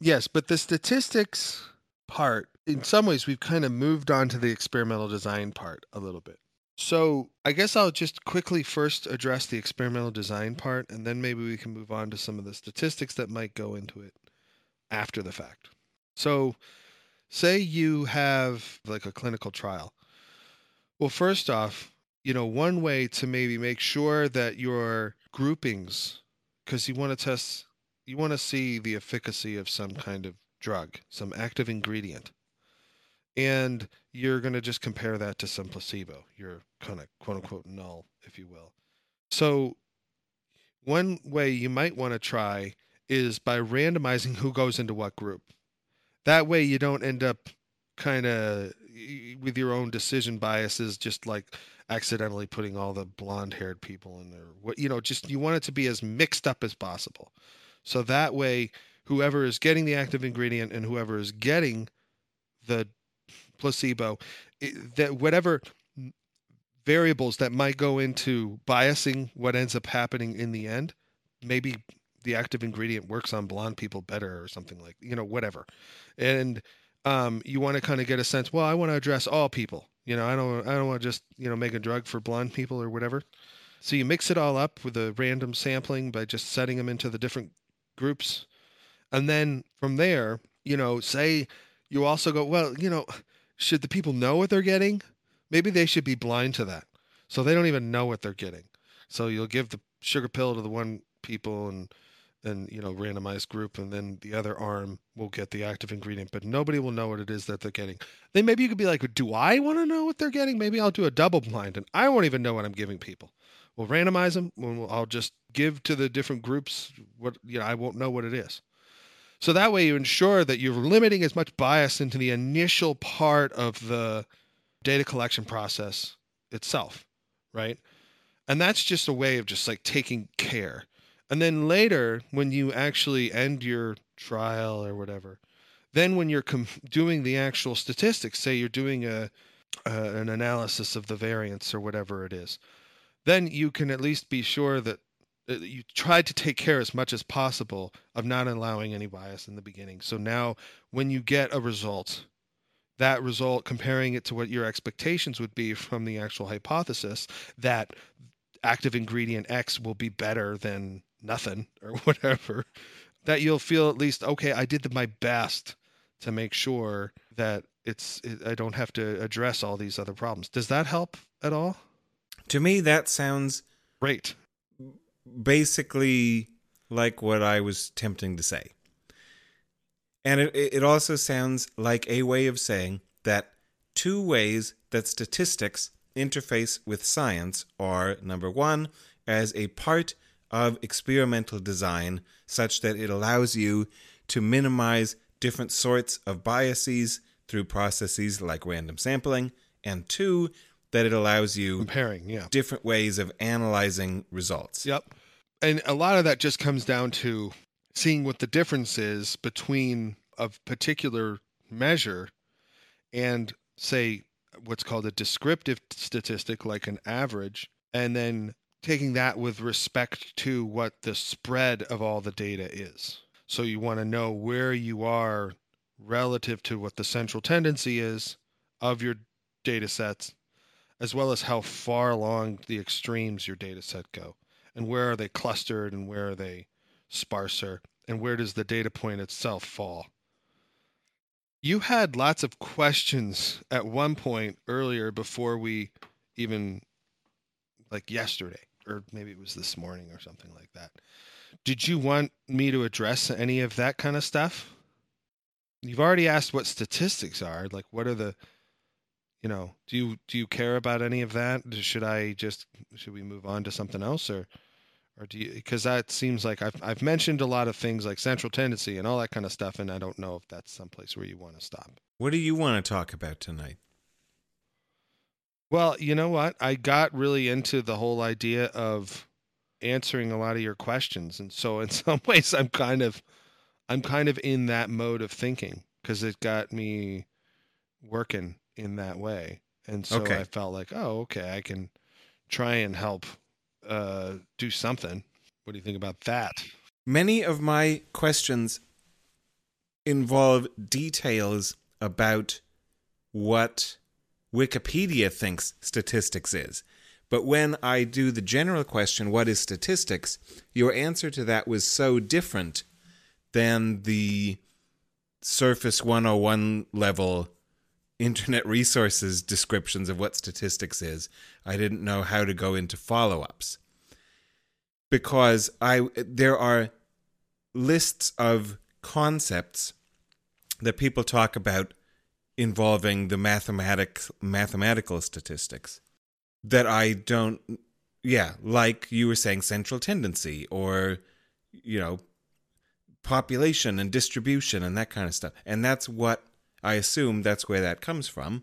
Yes, but the statistics part, in some ways, we've kind of moved on to the experimental design part a little bit. So I guess I'll just quickly first address the experimental design part, and then maybe we can move on to some of the statistics that might go into it after the fact. So say you have like a clinical trial. Well, first off, one way to maybe make sure that your groupings, because you want to see the efficacy of some kind of drug, some active ingredient, and you're going to just compare that to some placebo, your kind of quote-unquote null, if you will. So one way you might want to try is by randomizing who goes into what group. That way you don't end up kind of with your own decision biases, just like accidentally putting all the blonde-haired people in there. You want it to be as mixed up as possible. So that way, whoever is getting the active ingredient and whoever is getting the placebo, that whatever variables that might go into biasing what ends up happening in the end, maybe the active ingredient works on blonde people better or something like, whatever. And you want to kind of get a sense, I want to address all people. I don't want to just, make a drug for blonde people or whatever. So you mix it all up with a random sampling by just setting them into the different groups. And then from there, say you also go, should the people know what they're getting? Maybe they should be blind to that. So they don't even know what they're getting. So you'll give the sugar pill to the one people and you know, randomized group, and then the other arm will get the active ingredient, but nobody will know what it is that they're getting. Then maybe you could be like, do I want to know what they're getting? Maybe I'll do a double blind, and I won't even know what I'm giving people. We'll randomize them, and I'll just give to the different groups what, you know, I won't know what it is. So that way you ensure that you're limiting as much bias into the initial part of the data collection process itself, right? And that's just a way of just like taking care. And then later, when you actually end your trial or whatever, then when you're doing the actual statistics, say you're doing an analysis of the variance or whatever it is, then you can at least be sure that you tried to take care as much as possible of not allowing any bias in the beginning. So now when you get a result, that result, comparing it to what your expectations would be from the actual hypothesis, that active ingredient X will be better than nothing or whatever, that you'll feel at least, okay, I did my best to make sure that I don't have to address all these other problems. Does that help at all? To me, that sounds great. Basically like what I was tempting to say. And it also sounds like a way of saying that two ways that statistics interface with science are, number one, as a part of experimental design, such that it allows you to minimize different sorts of biases through processes like random sampling, and two, that it allows you comparing, different ways of analyzing results. Yep. And a lot of that just comes down to seeing what the difference is between a particular measure and, say, what's called a descriptive statistic, like an average, and then taking that with respect to what the spread of all the data is. So you want to know where you are relative to what the central tendency is of your data sets, as well as how far along the extremes your data set go, and where are they clustered and where are they sparser, and where does the data point itself fall. You had lots of questions at one point earlier before we even, like yesterday, or maybe it was this morning or something like that. Did you want me to address any of that kind of stuff? You've already asked what statistics are, like what are the... You know, do you care about any of that? Should we move on to something else, or do you, because that seems like I've mentioned a lot of things like central tendency and all that kind of stuff, and I don't know if that's someplace where you want to stop. What do you want to talk about tonight? Well, you know what? I got really into the whole idea of answering a lot of your questions, and so in some ways I'm kind of in that mode of thinking because it got me working in that way. And so okay. I felt like, oh, okay, I can try and help do something. What do you think about that? Many of my questions involve details about what Wikipedia thinks statistics is. But when I do the general question, what is statistics? Your answer to that was so different than the Surface 101 level Internet resources descriptions of what statistics is. I didn't know how to go into follow-ups, because there are lists of concepts that people talk about involving the mathematical statistics that I don't, like you were saying, central tendency or, you know, population and distribution and that kind of stuff. And that's what I assume that's where that comes from.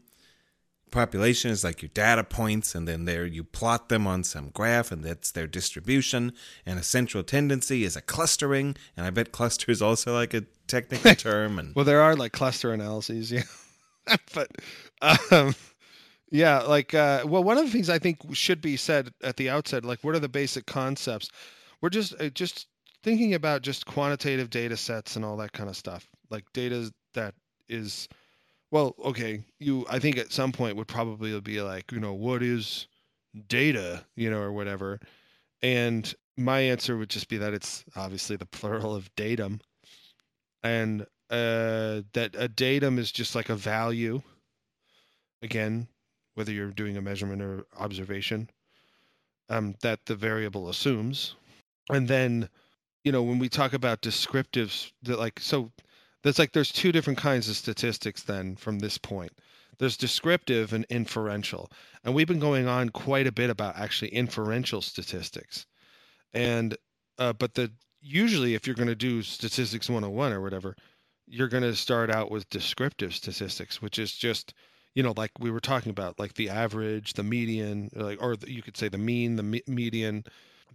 Population is like your data points, and then there you plot them on some graph, and that's their distribution. And a central tendency is a clustering, and I bet cluster is also like a technical term. And well, there are like cluster analyses, but one of the things I think should be said at the outset, like what are the basic concepts? We're just thinking about just quantitative data sets and all that kind of stuff, like data that is, well, okay, I think at some point would probably be like, you know, what is data, you know, or whatever. And my answer would just be that it's obviously the plural of datum, and that a datum is just like a value again, whether you're doing a measurement or observation, that the variable assumes. And then, you know, when we talk about descriptives, that like, so that's like, there's two different kinds of statistics then from this point. There's descriptive and inferential. And we've been going on quite a bit about actually inferential statistics. And, but the, usually if you're going to do statistics 101 or whatever, you're going to start out with descriptive statistics, which is just, you know, like we were talking about, like the average, the median, like, or you could say the mean, the median,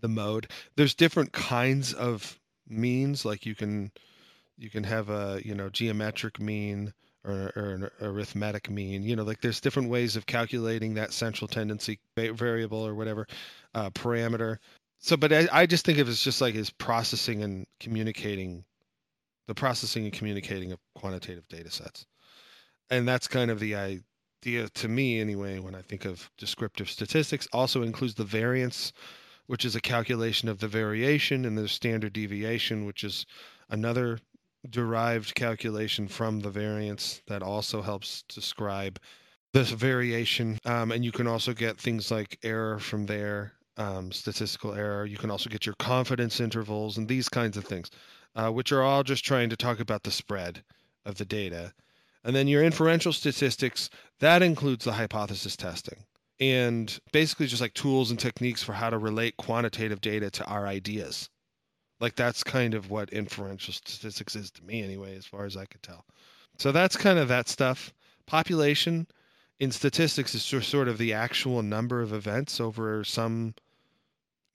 the mode. There's different kinds of means. Like you can have a, you know, geometric mean or an arithmetic mean, you know, like there's different ways of calculating that central tendency variable or whatever parameter. So, but I just think of it as just like is processing and communicating, the processing and communicating of quantitative data sets. And that's kind of the idea to me anyway, when I think of descriptive statistics. Also includes the variance, which is a calculation of the variation, and the standard deviation, which is another derived calculation from the variance that also helps describe this variation. And you can also get things like error from there. Statistical error. You can also get your confidence intervals and these kinds of things, which are all just trying to talk about the spread of the data. And then your inferential statistics, that includes the hypothesis testing and basically just like tools and techniques for how to relate quantitative data to our ideas. Like that's kind of what inferential statistics is to me anyway, as far as I could tell. So that's kind of that stuff. Population in statistics is sort of the actual number of events over some,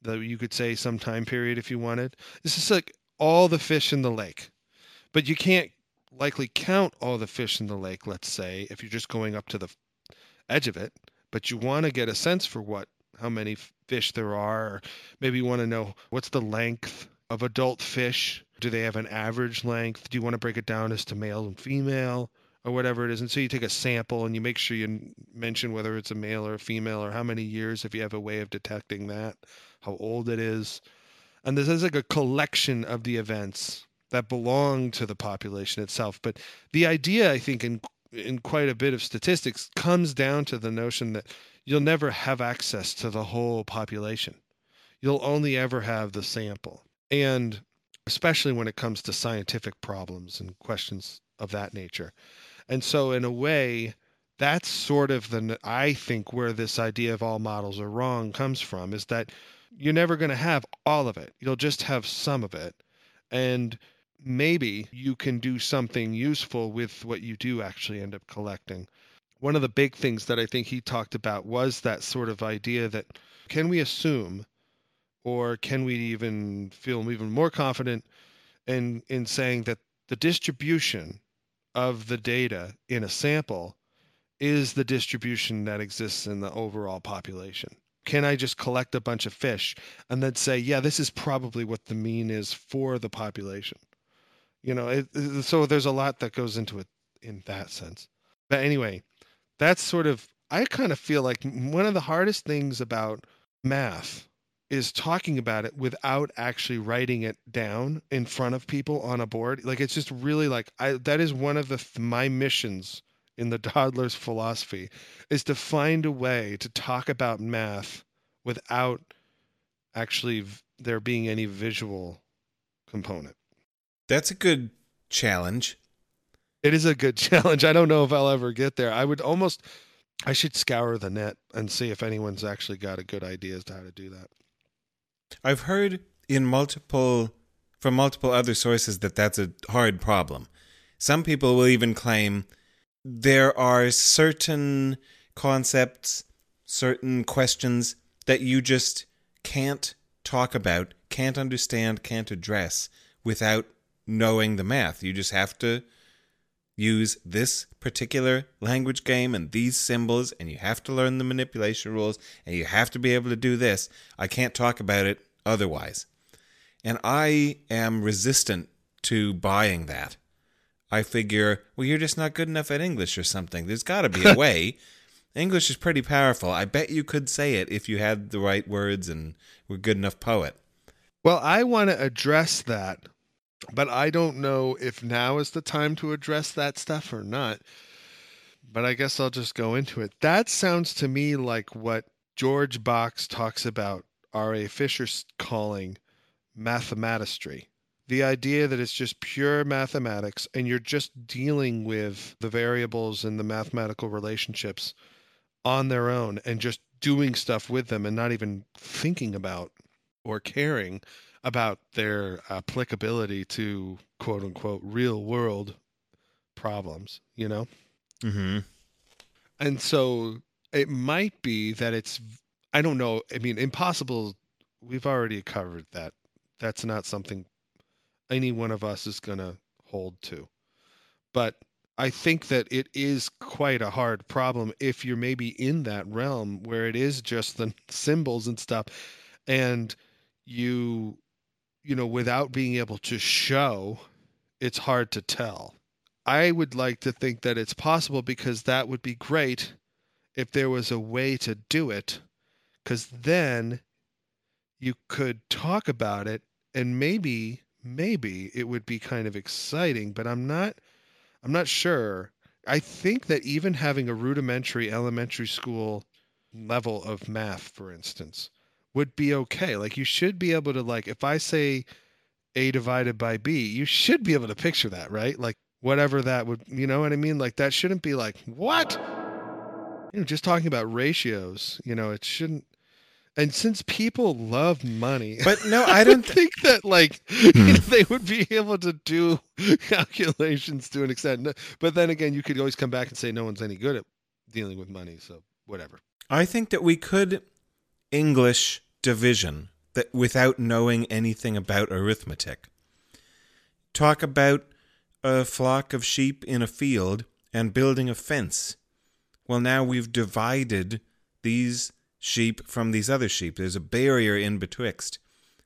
though you could say some time period if you wanted. This is like all the fish in the lake, but you can't likely count all the fish in the lake, let's say, if you're just going up to the edge of it, but you want to get a sense for how many fish there are, or maybe you want to know what's the length of adult fish. Do they have an average length? Do you want to break it down as to male and female or whatever it is? And so you take a sample and you make sure you mention whether it's a male or a female or how many years, if you have a way of detecting that, how old it is. And this is like a collection of the events that belong to the population itself. But the idea, I think, in quite a bit of statistics comes down to the notion that you'll never have access to the whole population. You'll only ever have the sample. And especially when it comes to scientific problems and questions of that nature. And so in a way, that's sort of the, I think, where this idea of all models are wrong comes from, is that you're never going to have all of it. You'll just have some of it. And maybe you can do something useful with what you do actually end up collecting. One of the big things that I think he talked about was that sort of idea that can we assume, or can we even feel even more confident in saying that the distribution of the data in a sample is the distribution that exists in the overall population? Can I just collect a bunch of fish and then say, yeah, this is probably what the mean is for the population? You know, so there's a lot that goes into it in that sense. But anyway, that's sort of, I kind of feel like one of the hardest things about math is talking about it without actually writing it down in front of people on a board. Like, it's just really like, that is one of my missions in the Dodler's philosophy, is to find a way to talk about math without actually there being any visual component. That's a good challenge. It is a good challenge. I don't know if I'll ever get there. I should scour the net and see if anyone's actually got a good idea as to how to do that. I've heard from multiple other sources that that's a hard problem. Some people will even claim there are certain concepts, certain questions that you just can't talk about, can't understand, can't address without knowing the math. You just have to use this particular language game and these symbols, and you have to learn the manipulation rules, and you have to be able to do this. I can't talk about it otherwise. And I am resistant to buying that. I figure, well, you're just not good enough at English or something. There's got to be a way. English is pretty powerful. I bet you could say it if you had the right words and were a good enough poet. Well, I want to address that, but I don't know if now is the time to address that stuff or not. but I guess I'll just go into it. That sounds to me like what George Box talks about R.A. Fisher's calling mathematistry. The idea that it's just pure mathematics and you're just dealing with the variables and the mathematical relationships on their own and just doing stuff with them and not even thinking about or caring about their applicability to quote unquote real world problems, you know? Mm-hmm. And so it might be that it's, I don't know. I mean, impossible. We've already covered that. That's not something any one of us is going to hold to, but I think that it is quite a hard problem if you're maybe in that realm where it is just the symbols and stuff. And you know, without being able to show, it's hard to tell. I would like to think that it's possible because that would be great if there was a way to do it, because then you could talk about it and maybe it would be kind of exciting, but I'm not sure. I think that even having a rudimentary elementary school level of math, for instance, would be okay. Like you should be able to, like, if I say A/B, you should be able to picture that, right? Like whatever that would, you know what I mean? Like that shouldn't be like, what? You know, just talking about ratios, you know, it shouldn't. And since people love money, but no, I don't think that like you know, they would be able to do calculations to an extent. But then again, you could always come back and say no one's any good at dealing with money. So whatever. I think that we could English division that without knowing anything about arithmetic. Talk about a flock of sheep in a field and building a fence. Well, now we've divided these sheep from these other sheep. There's a barrier in betwixt.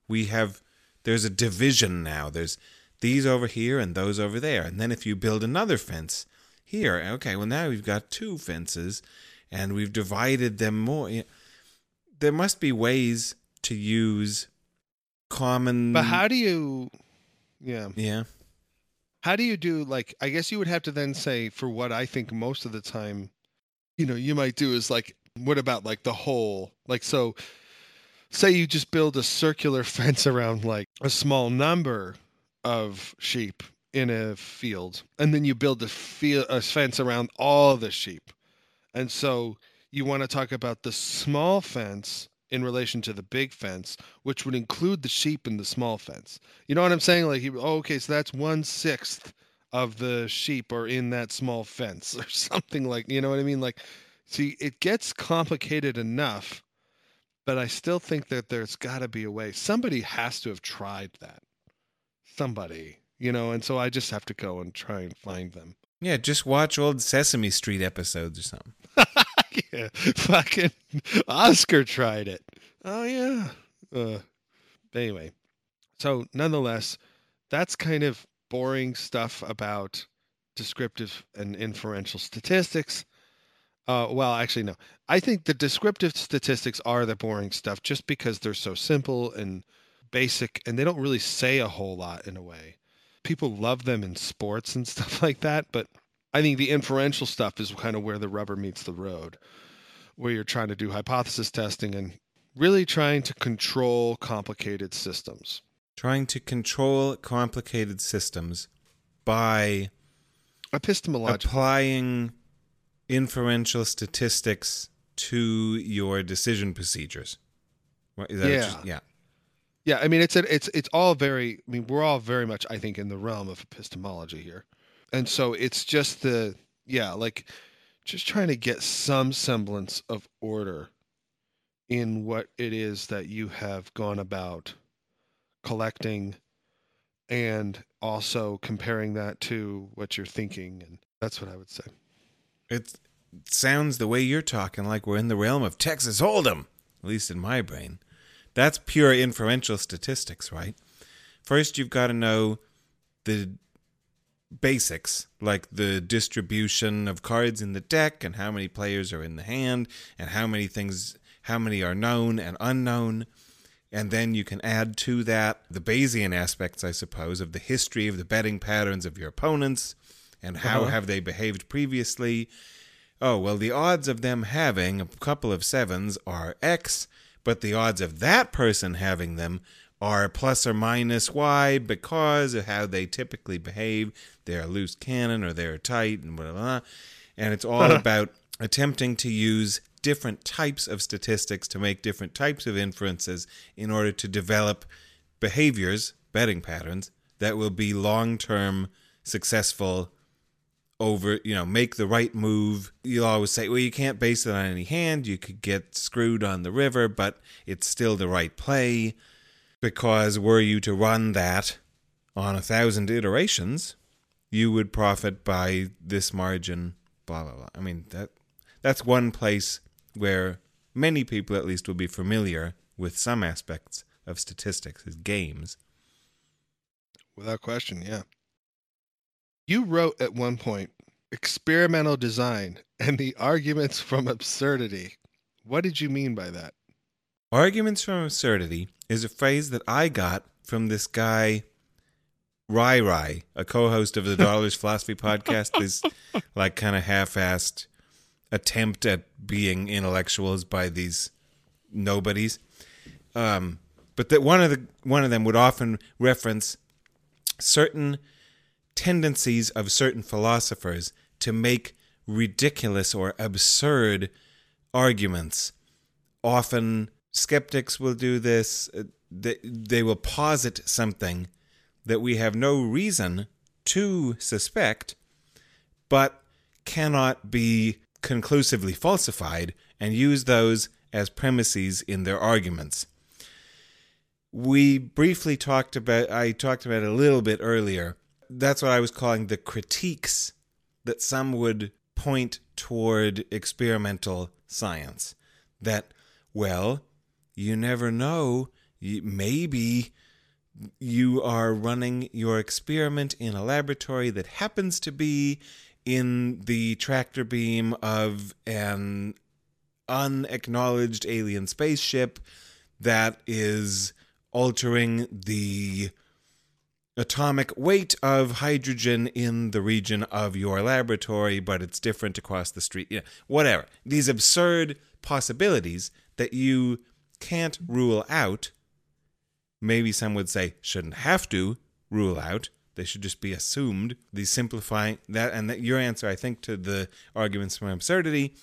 There's a division now. There's these over here and those over there. And then if you build another fence here, okay, well now we've got two fences and we've divided them more. There must be ways to use common... But how do you... Yeah. Yeah. How do you do, like, I guess you would have to then say, for what I think most of the time, you know, you might do is like, what about like the whole, like, so say you just build a circular fence around like a small number of sheep in a field, and then you build a fence around all the sheep. And so you want to talk about the small fence in relation to the big fence, which would include the sheep in the small fence. You know what I'm saying? Like, okay, so that's 1/6 of the sheep are in that small fence or something, like, you know what I mean? Like, see, it gets complicated enough, but I still think that there's got to be a way. Somebody has to have tried that. Somebody, you know, and so I just have to go and try and find them. Yeah, just watch old Sesame Street episodes or something. Yeah, fucking Oscar tried it. Oh, yeah. Anyway, so nonetheless, that's kind of boring stuff about descriptive and inferential statistics. Well, actually, no. I think the descriptive statistics are the boring stuff just because they're so simple and basic, and they don't really say a whole lot in a way. People love them in sports and stuff like that, but I think the inferential stuff is kind of where the rubber meets the road, where you're trying to do hypothesis testing and really trying to control complicated systems. Trying to control complicated systems by applying inferential statistics to your decision procedures. Is that yeah. I mean, it's all very. I mean, we're all very much, I think, in the realm of epistemology here, and so it's just just trying to get some semblance of order in what it is that you have gone about collecting, and also comparing that to what you're thinking, and that's what I would say. It sounds the way you're talking like we're in the realm of Texas Hold'em, at least in my brain. That's pure inferential statistics, right? First, you've got to know the basics, like the distribution of cards in the deck and how many players are in the hand and how many are known and unknown. And then you can add to that the Bayesian aspects, I suppose, of the history of the betting patterns of your opponents. And how have they behaved previously? Oh, well, the odds of them having a couple of sevens are X, but the odds of that person having them are plus or minus Y because of how they typically behave. They're a loose cannon or they're tight and blah, blah, blah. And it's all about attempting to use different types of statistics to make different types of inferences in order to develop behaviors, betting patterns, that will be long-term successful over, you know, make the right move. You'll always say, well, you can't base it on any hand. You could get screwed on the river, but it's still the right play because were you to run that on 1,000 iterations, you would profit by this margin, blah, blah, blah. I mean, that's one place where many people at least will be familiar with some aspects of statistics is games. Without question, yeah. You wrote at one point, experimental design and the arguments from absurdity. What did you mean by that? Arguments from absurdity is a phrase that I got from this guy, Rai Rai, a co-host of the Dollars Philosophy podcast, this like kind of half-assed attempt at being intellectuals by these nobodies. But that one of them would often reference certain tendencies of certain philosophers to make ridiculous or absurd arguments. Often skeptics will do this. They will posit something that we have no reason to suspect, but cannot be conclusively falsified, and use those as premises in their arguments. We briefly I talked about it a little bit earlier. That's what I was calling the critiques that some would point toward experimental science. That, well, you never know. Maybe you are running your experiment in a laboratory that happens to be in the tractor beam of an unacknowledged alien spaceship that is altering the atomic weight of hydrogen in the region of your laboratory, but it's different across the street. You know, whatever. These absurd possibilities that you can't rule out. Maybe some would say shouldn't have to rule out. They should just be assumed. The simplifying that, and that your answer, I think, to the arguments from absurdity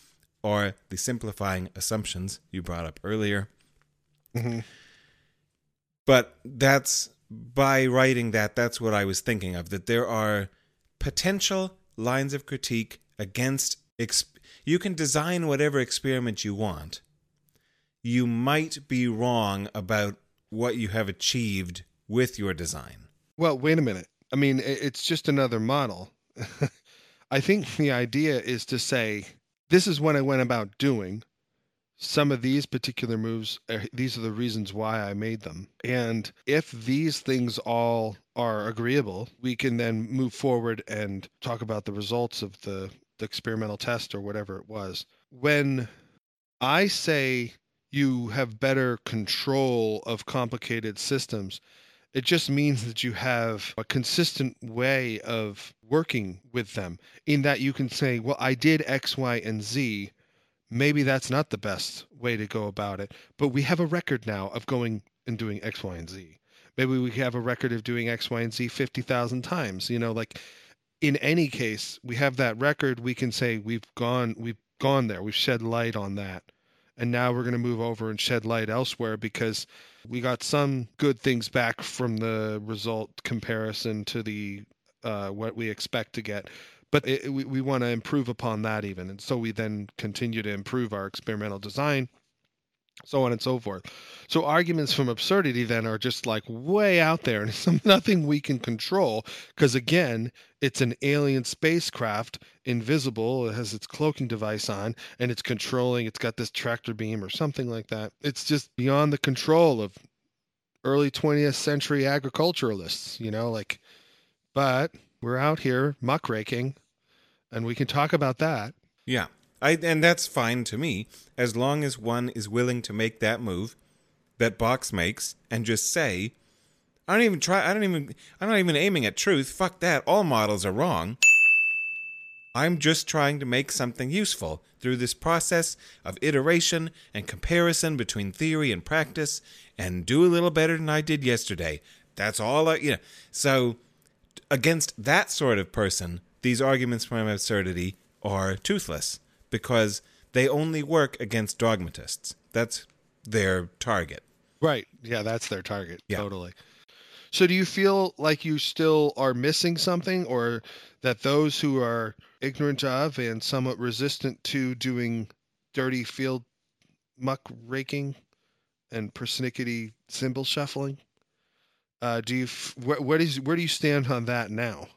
are the simplifying assumptions you brought up earlier. Mm-hmm. But that's, by writing that, that's what I was thinking of, that there are potential lines of critique against, you can design whatever experiment you want. You might be wrong about what you have achieved with your design. Well, wait a minute. I mean, it's just another model. I think the idea is to say, this is what I went about doing. Some of these particular moves, these are the reasons why I made them. And if these things all are agreeable, we can then move forward and talk about the results of the experimental test or whatever it was. When I say you have better control of complicated systems, it just means that you have a consistent way of working with them in that you can say, well, I did X, Y, and Z. Maybe that's not the best way to go about it, but we have a record now of going and doing X, Y, and Z. Maybe we have a record of doing X, Y, and Z 50,000 times. You know, like in any case, we have that record. We can say we've gone there. We've shed light on that. And now we're going to move over and shed light elsewhere because we got some good things back from the result comparison to the what we expect to get. But we want to improve upon that even. And so we then continue to improve our experimental design, so on and so forth. So arguments from absurdity then are just like way out there and it's nothing we can control because, again, it's an alien spacecraft, invisible, it has its cloaking device on, and it's controlling, it's got this tractor beam or something like that. It's just beyond the control of early 20th century agriculturalists, you know, like, but we're out here muckraking. And we can talk about that. Yeah, and that's fine to me, as long as one is willing to make that move that Box makes and just say, I'm not even aiming at truth. Fuck that. All models are wrong. I'm just trying to make something useful through this process of iteration and comparison between theory and practice, and do a little better than I did yesterday. That's all I. So against that sort of person, these arguments from absurdity are toothless because they only work against dogmatists. That's their target. Right. Yeah, that's their target. Yeah. Totally. So do you feel like you still are missing something, or that those who are ignorant of and somewhat resistant to doing dirty field muck raking and persnickety cymbal shuffling? Where do you stand on that now?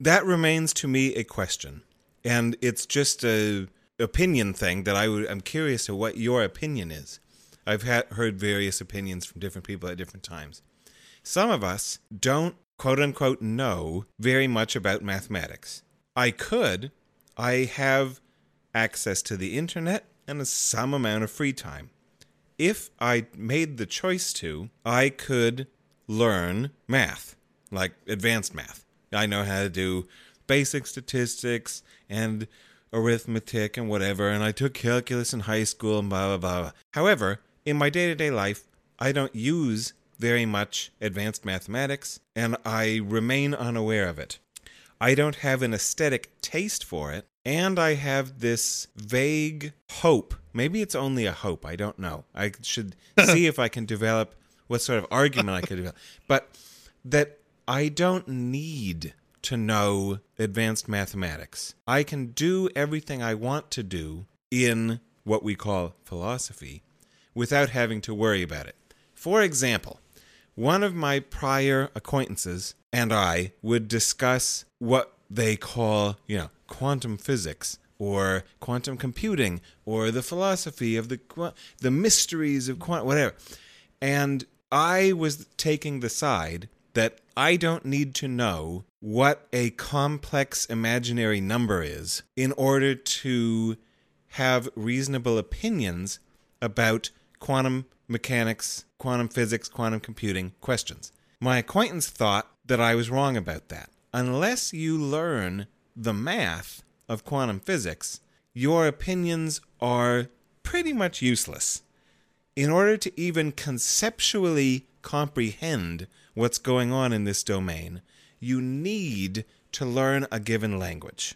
That remains to me a question, and it's just a opinion thing that I'm curious to what your opinion is. I've heard various opinions from different people at different times. Some of us don't, quote-unquote, know very much about mathematics. I have access to the internet and some amount of free time. If I made the choice to, I could learn math, like advanced math. I know how to do basic statistics and arithmetic and whatever, and I took calculus in high school and blah, blah, blah, blah. However, in my day-to-day life, I don't use very much advanced mathematics, and I remain unaware of it. I don't have an aesthetic taste for it, and I have this vague hope. Maybe it's only a hope, I don't know. I should see if I can develop what sort of argument I could develop. But that I don't need to know advanced mathematics. I can do everything I want to do in what we call philosophy without having to worry about it. For example, one of my prior acquaintances and I would discuss what they call, quantum physics or quantum computing or the philosophy of the mysteries of quantum, whatever. And I was taking the side that I don't need to know what a complex imaginary number is in order to have reasonable opinions about quantum mechanics, quantum physics, quantum computing questions. My acquaintance thought that I was wrong about that. Unless you learn the math of quantum physics, your opinions are pretty much useless. In order to even conceptually comprehend what's going on in this domain, you need to learn a given language.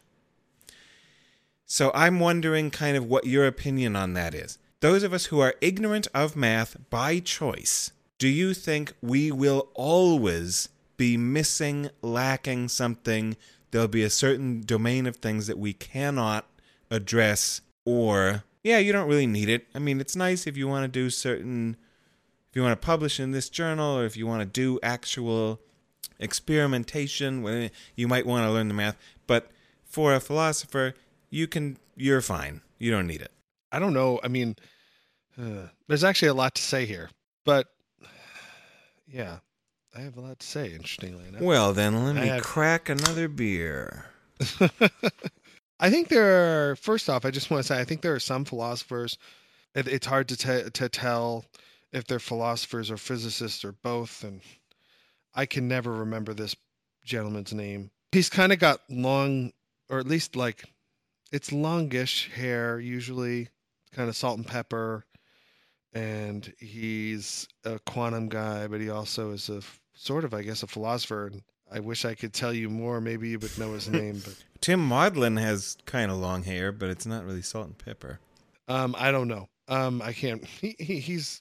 So I'm wondering kind of what your opinion on that is. Those of us who are ignorant of math by choice, do you think we will always be missing, lacking something? There'll be a certain domain of things that we cannot address, or, yeah, you don't really need it. I mean, it's nice if you want to do certain, if you want to publish in this journal, or if you want to do actual experimentation, you might want to learn the math. But for a philosopher, you're fine. You don't need it. I don't know. I mean, there's actually a lot to say here, but yeah, I have a lot to say, interestingly enough. Well, then let me crack another beer. I think there are, first off, I just want to say, I think there are some philosophers, it's hard to tell if they're philosophers or physicists or both, and I can never remember this gentleman's name. He's kind of got long, or at least like, it's longish hair, usually kind of salt and pepper, and he's a quantum guy, but he also is a sort of, I guess, a philosopher, and I wish I could tell you more. Maybe you would know his name. But Tim Maudlin has kind of long hair, but it's not really salt and pepper. I don't know. I can't. He's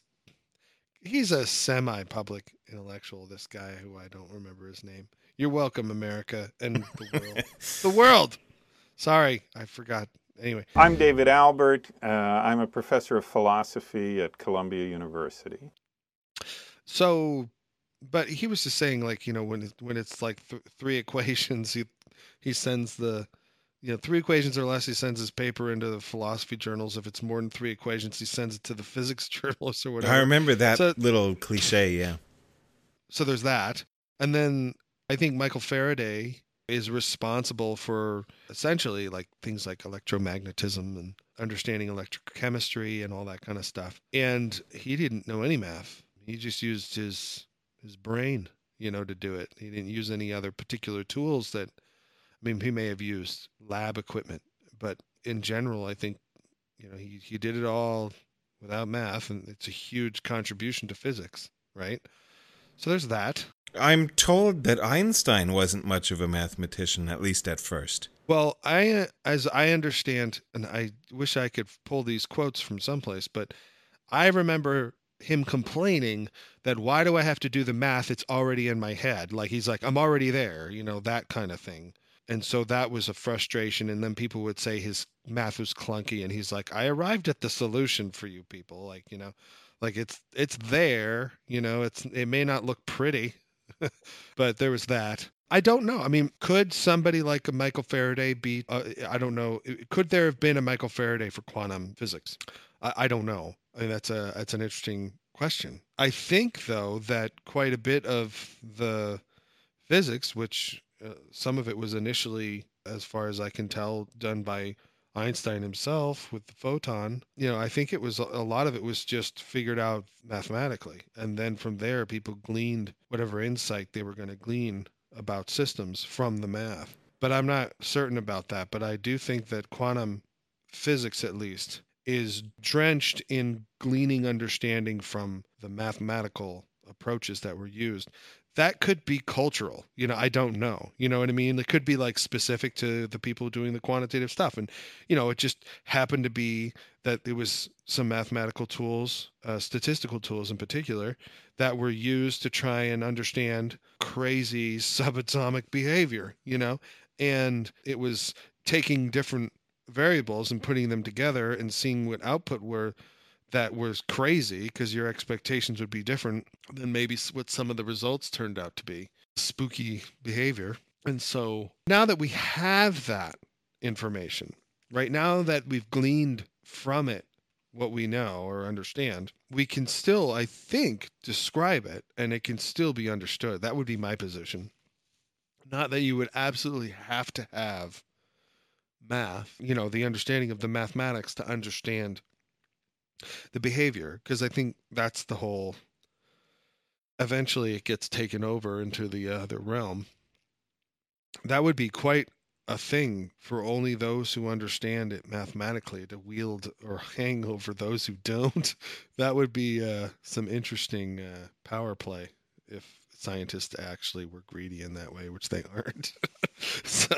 a semi-public intellectual, this guy who I don't remember his name. You're welcome, America and the world. The world! Sorry, I forgot. Anyway. I'm David Albert. I'm a professor of philosophy at Columbia University. So, but he was just saying, like, when it's like three equations, he sends the, three equations or less, he sends his paper into the philosophy journals. If it's more than three equations, he sends it to the physics journals or whatever. I remember that little cliche, yeah. So there's that. And then I think Michael Faraday is responsible for essentially like things like electromagnetism and understanding electrochemistry and all that kind of stuff. And he didn't know any math. He just used his brain, to do it. He didn't use any other particular tools that I mean, he may have used lab equipment, but in general, I think, you know, he did it all without math, and it's a huge contribution to physics, right? So there's that. I'm told that Einstein wasn't much of a mathematician, at least at first. Well, as I understand, and I wish I could pull these quotes from someplace, but I remember him complaining that, why do I have to do the math? It's already in my head. Like, he's like, I'm already there, you know, that kind of thing. And so that was a frustration. And then people would say his math was clunky, and he's like, I arrived at the solution for you people. Like, you know, like it's there, you know, it may not look pretty, but there was that. I don't know. I mean, could somebody like a Michael Faraday be, I don't know. Could there have been a Michael Faraday for quantum physics? I don't know. I mean, that's an interesting question. I think, though, that quite a bit of the physics, which some of it was initially, as far as I can tell, done by Einstein himself with the photon, you know, I think it was, a lot of it was just figured out mathematically. And then from there, people gleaned whatever insight they were going to glean about systems from the math. But I'm not certain about that. But I do think that quantum physics, at least, is drenched in gleaning understanding from the mathematical approaches that were used. That could be cultural. You know, I don't know. You know what I mean? It could be like specific to the people doing the quantitative stuff. And, you know, it just happened to be that there was some mathematical tools, statistical tools in particular, that were used to try and understand crazy subatomic behavior, you know? And it was taking different variables and putting them together and seeing what output were that was crazy, because your expectations would be different than maybe what some of the results turned out to be. Spooky behavior. And so now that we have that information, right, now that we've gleaned from it what we know or understand, we can still, I think, describe it, and it can still be understood. That would be my position. Not that you would absolutely have to have math, you know, the understanding of the mathematics to understand the behavior, because I think that's the whole, eventually it gets taken over into the other realm. That would be quite a thing for only those who understand it mathematically to wield or hang over those who don't. That would be some interesting power play if scientists actually were greedy in that way, which they aren't. So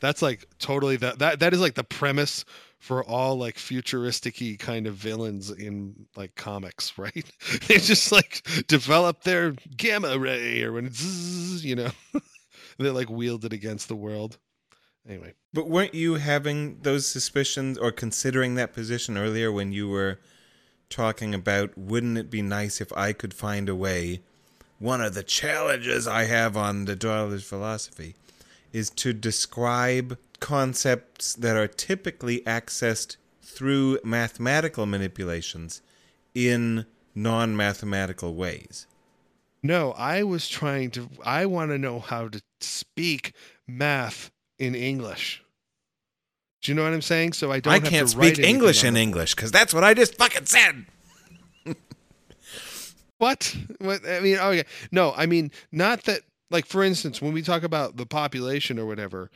that's like totally that is like the premise for all like futuristic-y kind of villains in like comics, right? They just like develop their gamma ray or when it's, you know, they like wield it against the world. Anyway. But weren't you having those suspicions or considering that position earlier when you were talking about, wouldn't it be nice if I could find a way? One of the challenges I have on the Dollar's philosophy is to describe concepts that are typically accessed through mathematical manipulations in non-mathematical ways. No, I want to know how to speak math in English. Do you know what I'm saying? So I can't speak English in English, because that's what I just fucking said. What? I mean, oh yeah. No, I mean, not that. Like, for instance, when we talk about the population or whatever,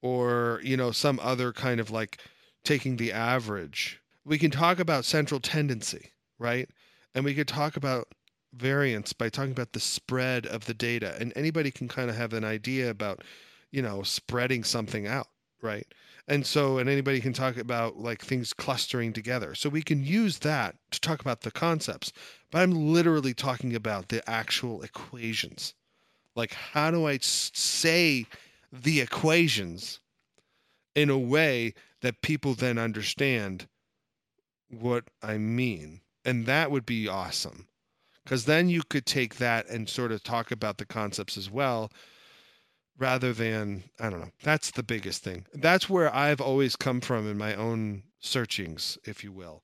or, you know, some other kind of like taking the average, we can talk about central tendency, right? And we could talk about variance by talking about the spread of the data. And anybody can kind of have an idea about, you know, spreading something out, right? And so, and anybody can talk about like things clustering together. So we can use that to talk about the concepts. But I'm literally talking about the actual equations. Like, how do I say the equations in a way that people then understand what I mean? And that would be awesome. Because then you could take that and sort of talk about the concepts as well, rather than, I don't know. That's the biggest thing. That's where I've always come from in my own searchings, if you will,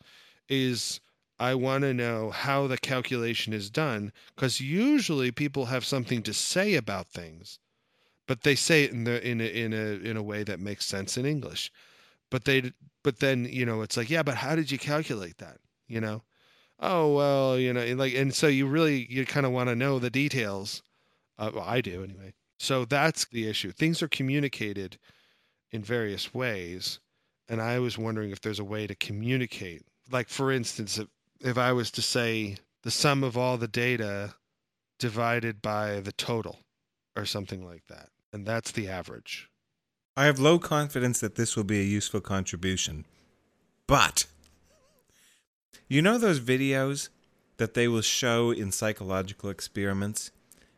is I want to know how the calculation is done, because usually people have something to say about things, but they say it in a way that makes sense in English. But then, you know, it's like, yeah, but how did you calculate that? You know, oh, well, you know, like, and so you kind of want to know the details. Well, I do anyway. So that's the issue. Things are communicated in various ways. And I was wondering if there's a way to communicate. Like, for instance, if I was to say the sum of all the data divided by the total or something like that, and that's the average. I have low confidence that this will be a useful contribution. But you know those videos that they will show in psychological experiments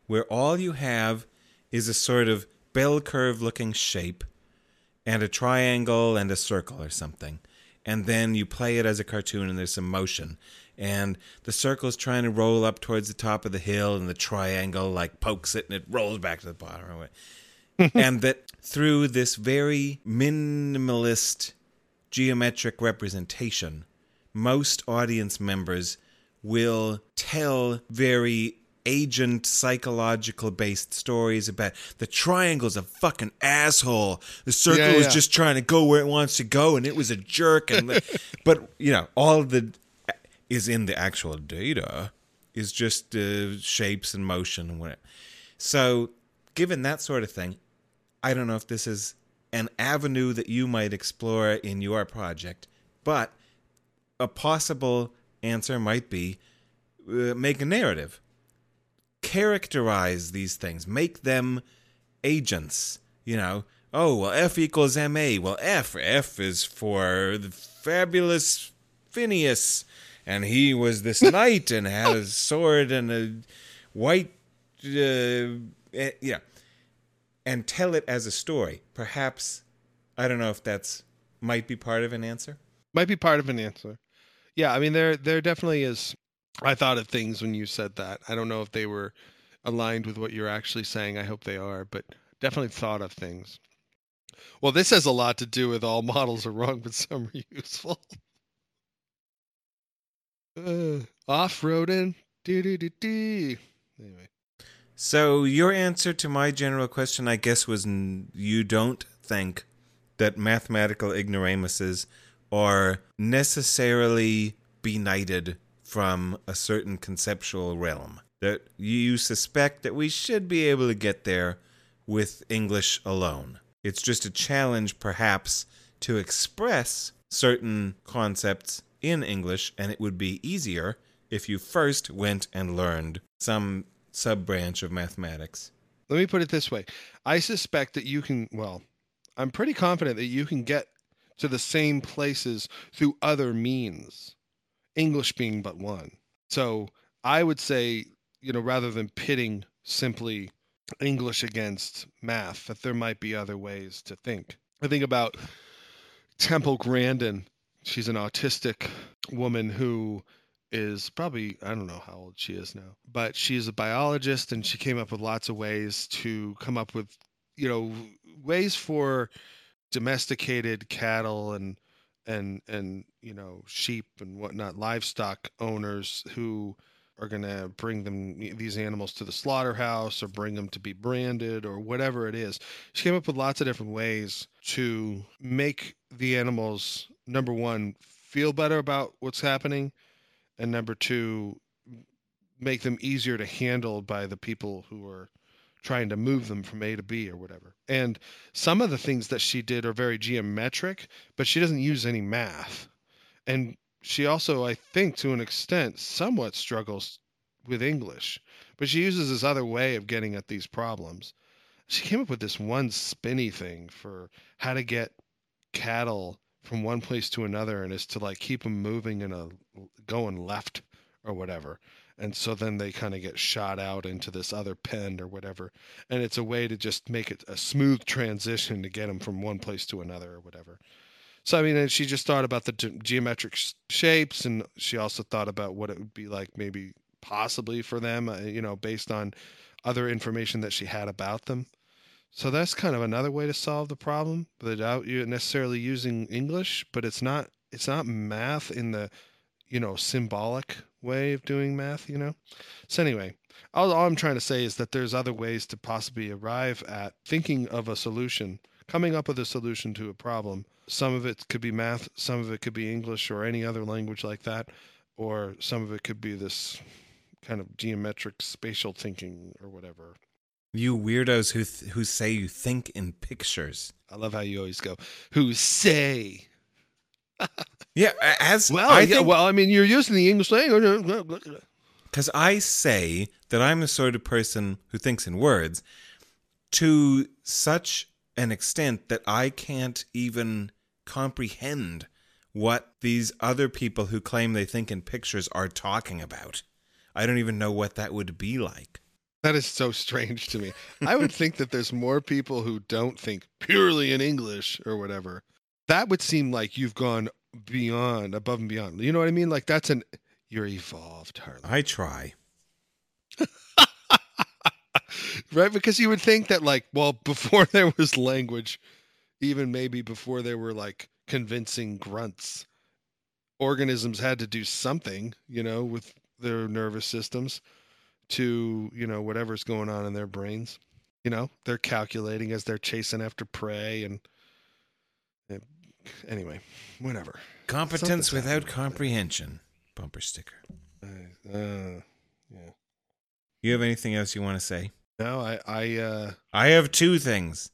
where all you have is a sort of bell curve looking shape and a triangle and a circle or something. And then you play it as a cartoon and there's some motion. And the circle's trying to roll up towards the top of the hill and the triangle like pokes it and it rolls back to the bottom. And that through this very minimalist geometric representation, most audience members will tell very agent psychological based stories about the triangle's a fucking asshole. The circle was just trying to go where it wants to go and it was a jerk. And but, you know, all the is in the actual data is just shapes and motion and whatever. So given that sort of thing, I don't know if this is an avenue that you might explore in your project, but a possible answer might be make a narrative. Characterize these things. Make them agents. You know, oh, well, F equals MA. Well, F is for the fabulous Phineas. And he was this knight and had a sword and a white, and tell it as a story. Perhaps, I don't know if that's, might be part of an answer. Might be part of an answer. Yeah, I mean, there definitely is. I thought of things when you said that. I don't know if they were aligned with what you're actually saying. I hope they are, but definitely thought of things. Well, this has a lot to do with all models are wrong, but some are useful. Off-roading. Anyway. So your answer to my general question, I guess, was you don't think that mathematical ignoramuses are necessarily benighted from a certain conceptual realm, that you suspect that we should be able to get there with English alone. It's just a challenge, perhaps, to express certain concepts in English, and it would be easier if you first went and learned some sub-branch of mathematics. Let me put it this way. I suspect that you can, well, I'm pretty confident that you can get to the same places through other means. English being but one. So I would say, you know, rather than pitting simply English against math, that there might be other ways to think. I think about Temple Grandin. She's an autistic woman who is probably, I don't know how old she is now, but she's a biologist and she came up with lots of ways to come up with, you know, ways for domesticated cattle and you know, sheep and whatnot, livestock owners who are going to bring them these animals to the slaughterhouse or bring them to be branded or whatever it is. She came up with lots of different ways to make the animals, number one, feel better about what's happening, and number two, make them easier to handle by the people who are trying to move them from A to B or whatever. And some of the things that she did are very geometric, but she doesn't use any math. And she also, I think, to an extent, somewhat struggles with English. But she uses this other way of getting at these problems. She came up with this one spinny thing for how to get cattle from one place to another, and is to like keep them moving and going left or whatever. And so then they kind of get shot out into this other pen or whatever. And it's a way to just make it a smooth transition to get them from one place to another or whatever. So, I mean, and she just thought about the geometric shapes, and she also thought about what it would be like maybe possibly for them, you know, based on other information that she had about them. So that's kind of another way to solve the problem without you necessarily using English, but it's not math in the, you know, symbolic way of doing math, you know? So anyway, all I'm trying to say is that there's other ways to possibly arrive at thinking of a solution, coming up with a solution to a problem. Some of it could be math, some of it could be English or any other language like that, or some of it could be this kind of geometric spatial thinking or whatever. You weirdos who say you think in pictures. I love how you always go, who say. Yeah, as well. I mean, you're using the English language. Because I say that I'm the sort of person who thinks in words to such an extent that I can't even comprehend what these other people who claim they think in pictures are talking about. I don't even know what that would be like. That is so strange to me. I would think that there's more people who don't think purely in English or whatever. That would seem like you've gone beyond, above and beyond. You know what I mean? Like you're evolved, Harlan. I try. Right? Because you would think that before there was language, even maybe before there were convincing grunts, organisms had to do something, with their nervous systems to, whatever's going on in their brains. They're calculating as they're chasing after prey and anyway, whatever. Competence something's without comprehension. Bumper sticker. Yeah. You have anything else you want to say? No, I have two things.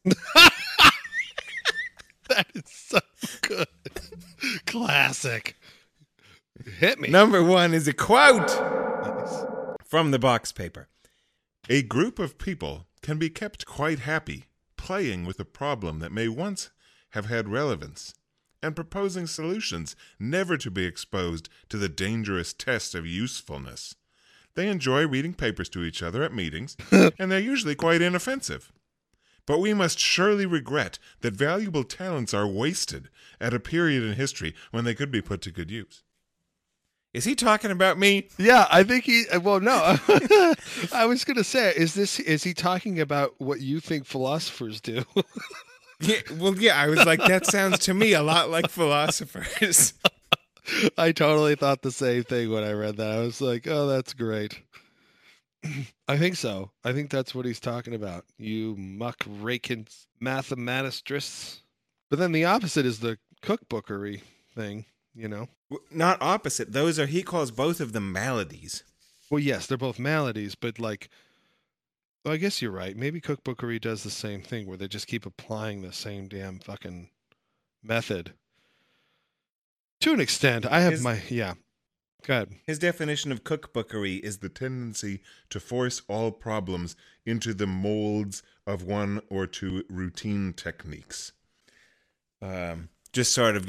That is so good. Classic. Hit me. Number one is a quote from the box paper. A group of people can be kept quite happy playing with a problem that may once have had relevance and proposing solutions never to be exposed to the dangerous test of usefulness. They enjoy reading papers to each other at meetings, and they're usually quite inoffensive. But we must surely regret that valuable talents are wasted at a period in history when they could be put to good use. Is he talking about me? Yeah, I think he... Well, no. I was going to say, is he talking about what you think philosophers do? Yeah, well, yeah, I was like, that sounds to me a lot like philosophers. I totally thought the same thing when I read that. I was like, oh, that's great. I think so. I think that's what he's talking about. You muck-raking mathematicians. But then the opposite is the cookbookery thing, Not opposite. Those are, he calls both of them maladies. Well, yes, they're both maladies, but well, I guess you're right. Maybe cookbookery does the same thing where they just keep applying the same damn fucking method. To an extent, I have Go ahead. His definition of cookbookery is the tendency to force all problems into the molds of one or two routine techniques. Just sort of,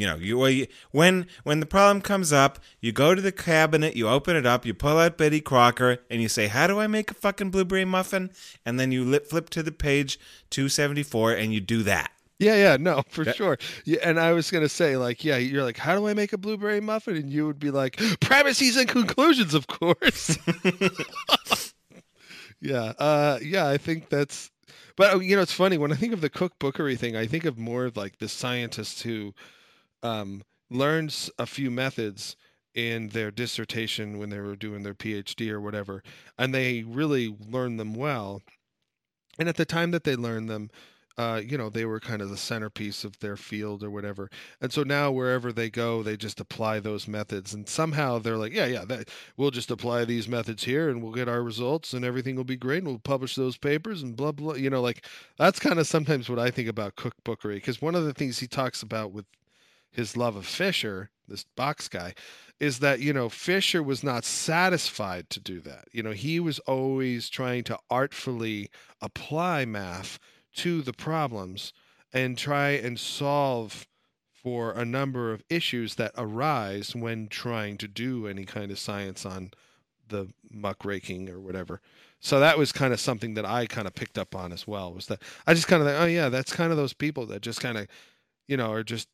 when the problem comes up, you go to the cabinet, you open it up, you pull out Betty Crocker, and you say, how do I make a fucking blueberry muffin? And then you flip to the page 274, and you do that. Yeah, no, sure. Yeah, and I was going to say, you're like, how do I make a blueberry muffin? And you would be like, premises and conclusions, of course. I think that's... But, it's funny. When I think of the cookbookery thing, I think of more of the scientists who learns a few methods in their dissertation when they were doing their PhD or whatever, and they really learn them well. And at the time that they learned them, they were kind of the centerpiece of their field or whatever. And so now wherever they go, they just apply those methods. And somehow they're like, we'll just apply these methods here and we'll get our results and everything will be great. And we'll publish those papers and blah, blah. That's kind of sometimes what I think about cookbookery. Because one of the things he talks about with his love of Fisher, this box guy, is that, Fisher was not satisfied to do that. He was always trying to artfully apply math to the problems and try and solve for a number of issues that arise when trying to do any kind of science on the muckraking or whatever. So that was kind of something that I kind of picked up on as well, was that I just kind of like, oh yeah, that's kind of those people that just kind of, are just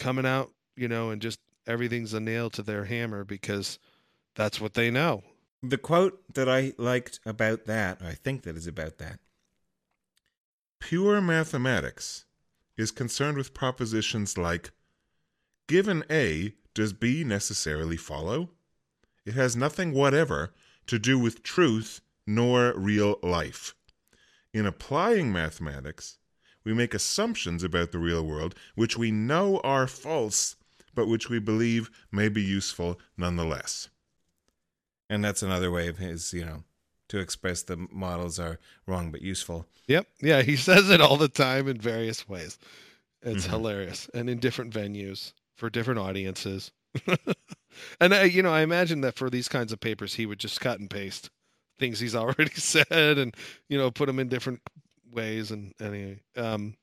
coming out, and just everything's a nail to their hammer because that's what they know. The quote that I liked about that, I think that is about that, pure mathematics is concerned with propositions like, given A, does B necessarily follow? It has nothing whatever to do with truth nor real life. In applying mathematics, we make assumptions about the real world which we know are false, but which we believe may be useful nonetheless. And that's another way of his, to express the models are wrong but useful. Yep. Yeah, he says it all the time in various ways. It's hilarious. And in different venues for different audiences. And, you know, I imagine that for these kinds of papers, he would just cut and paste things he's already said and, you know, put them in different ways. And anyway, and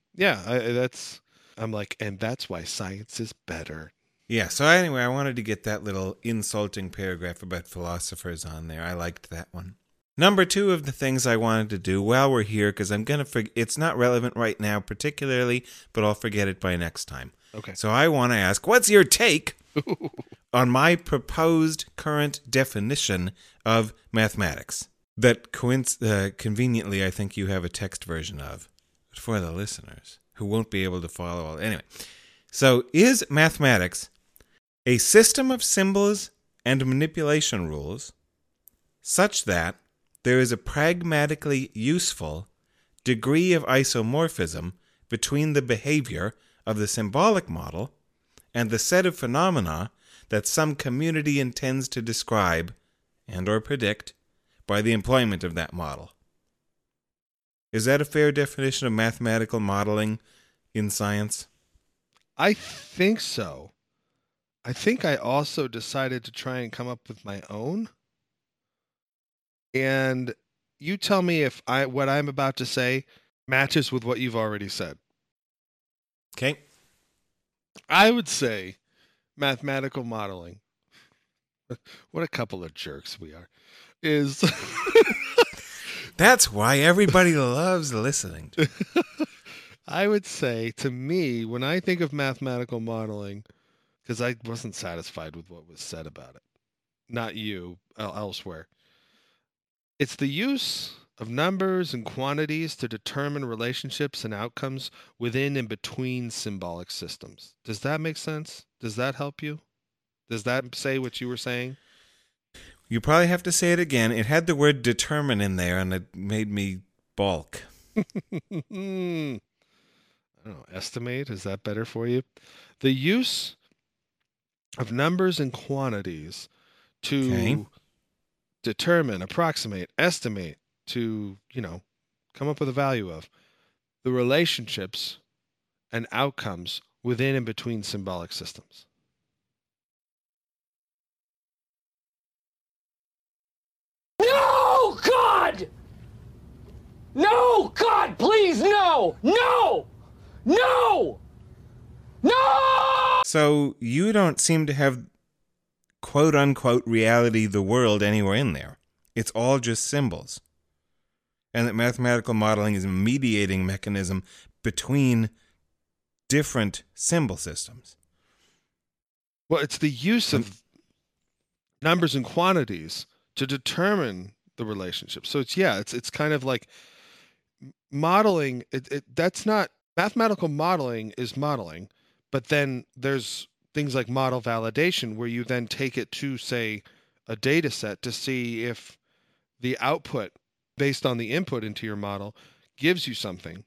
that's why science is better. Yeah. So anyway, I wanted to get that little insulting paragraph about philosophers on there. I liked that one. Number two of the things I wanted to do while we're here, because I'm going to forget, it's not relevant right now particularly, but I'll forget it by next time. Okay. So I want to ask, what's your take on my proposed current definition of mathematics that conveniently I think you have a text version of for the listeners who won't be able to follow all. Anyway, so is mathematics a system of symbols and manipulation rules such that there is a pragmatically useful degree of isomorphism between the behavior of the symbolic model and the set of phenomena that some community intends to describe and or predict by the employment of that model? Is that a fair definition of mathematical modeling in science? I think so. I think I also decided to try and come up with my own. And you tell me if what I'm about to say matches with what you've already said. Okay. I would say mathematical modeling. What a couple of jerks we are. Is that's why everybody loves listening to it. I would say, to me, when I think of mathematical modeling, because I wasn't satisfied with what was said about it, not you, elsewhere, it's the use of numbers and quantities to determine relationships and outcomes within and between symbolic systems. Does that make sense? Does that help you? Does that say what you were saying? You probably have to say it again. It had the word determine in there, and it made me balk. I don't know. Estimate? Is that better for you? The use of numbers and quantities to determine, approximate, estimate, to, you know, come up with a value of the relationships and outcomes within and between symbolic systems. No, God! No, God, please, no! No! No! No! So you don't seem to have quote-unquote reality, the world, anywhere in there. It's all just symbols. And that mathematical modeling is a mediating mechanism between different symbol systems. Well, it's the use of numbers and quantities to determine the relationship. So it's kind of like modeling. That's not mathematical modeling is modeling, but then there's things like model validation where you then take it to, say, a data set to see if the output based on the input into your model gives you something.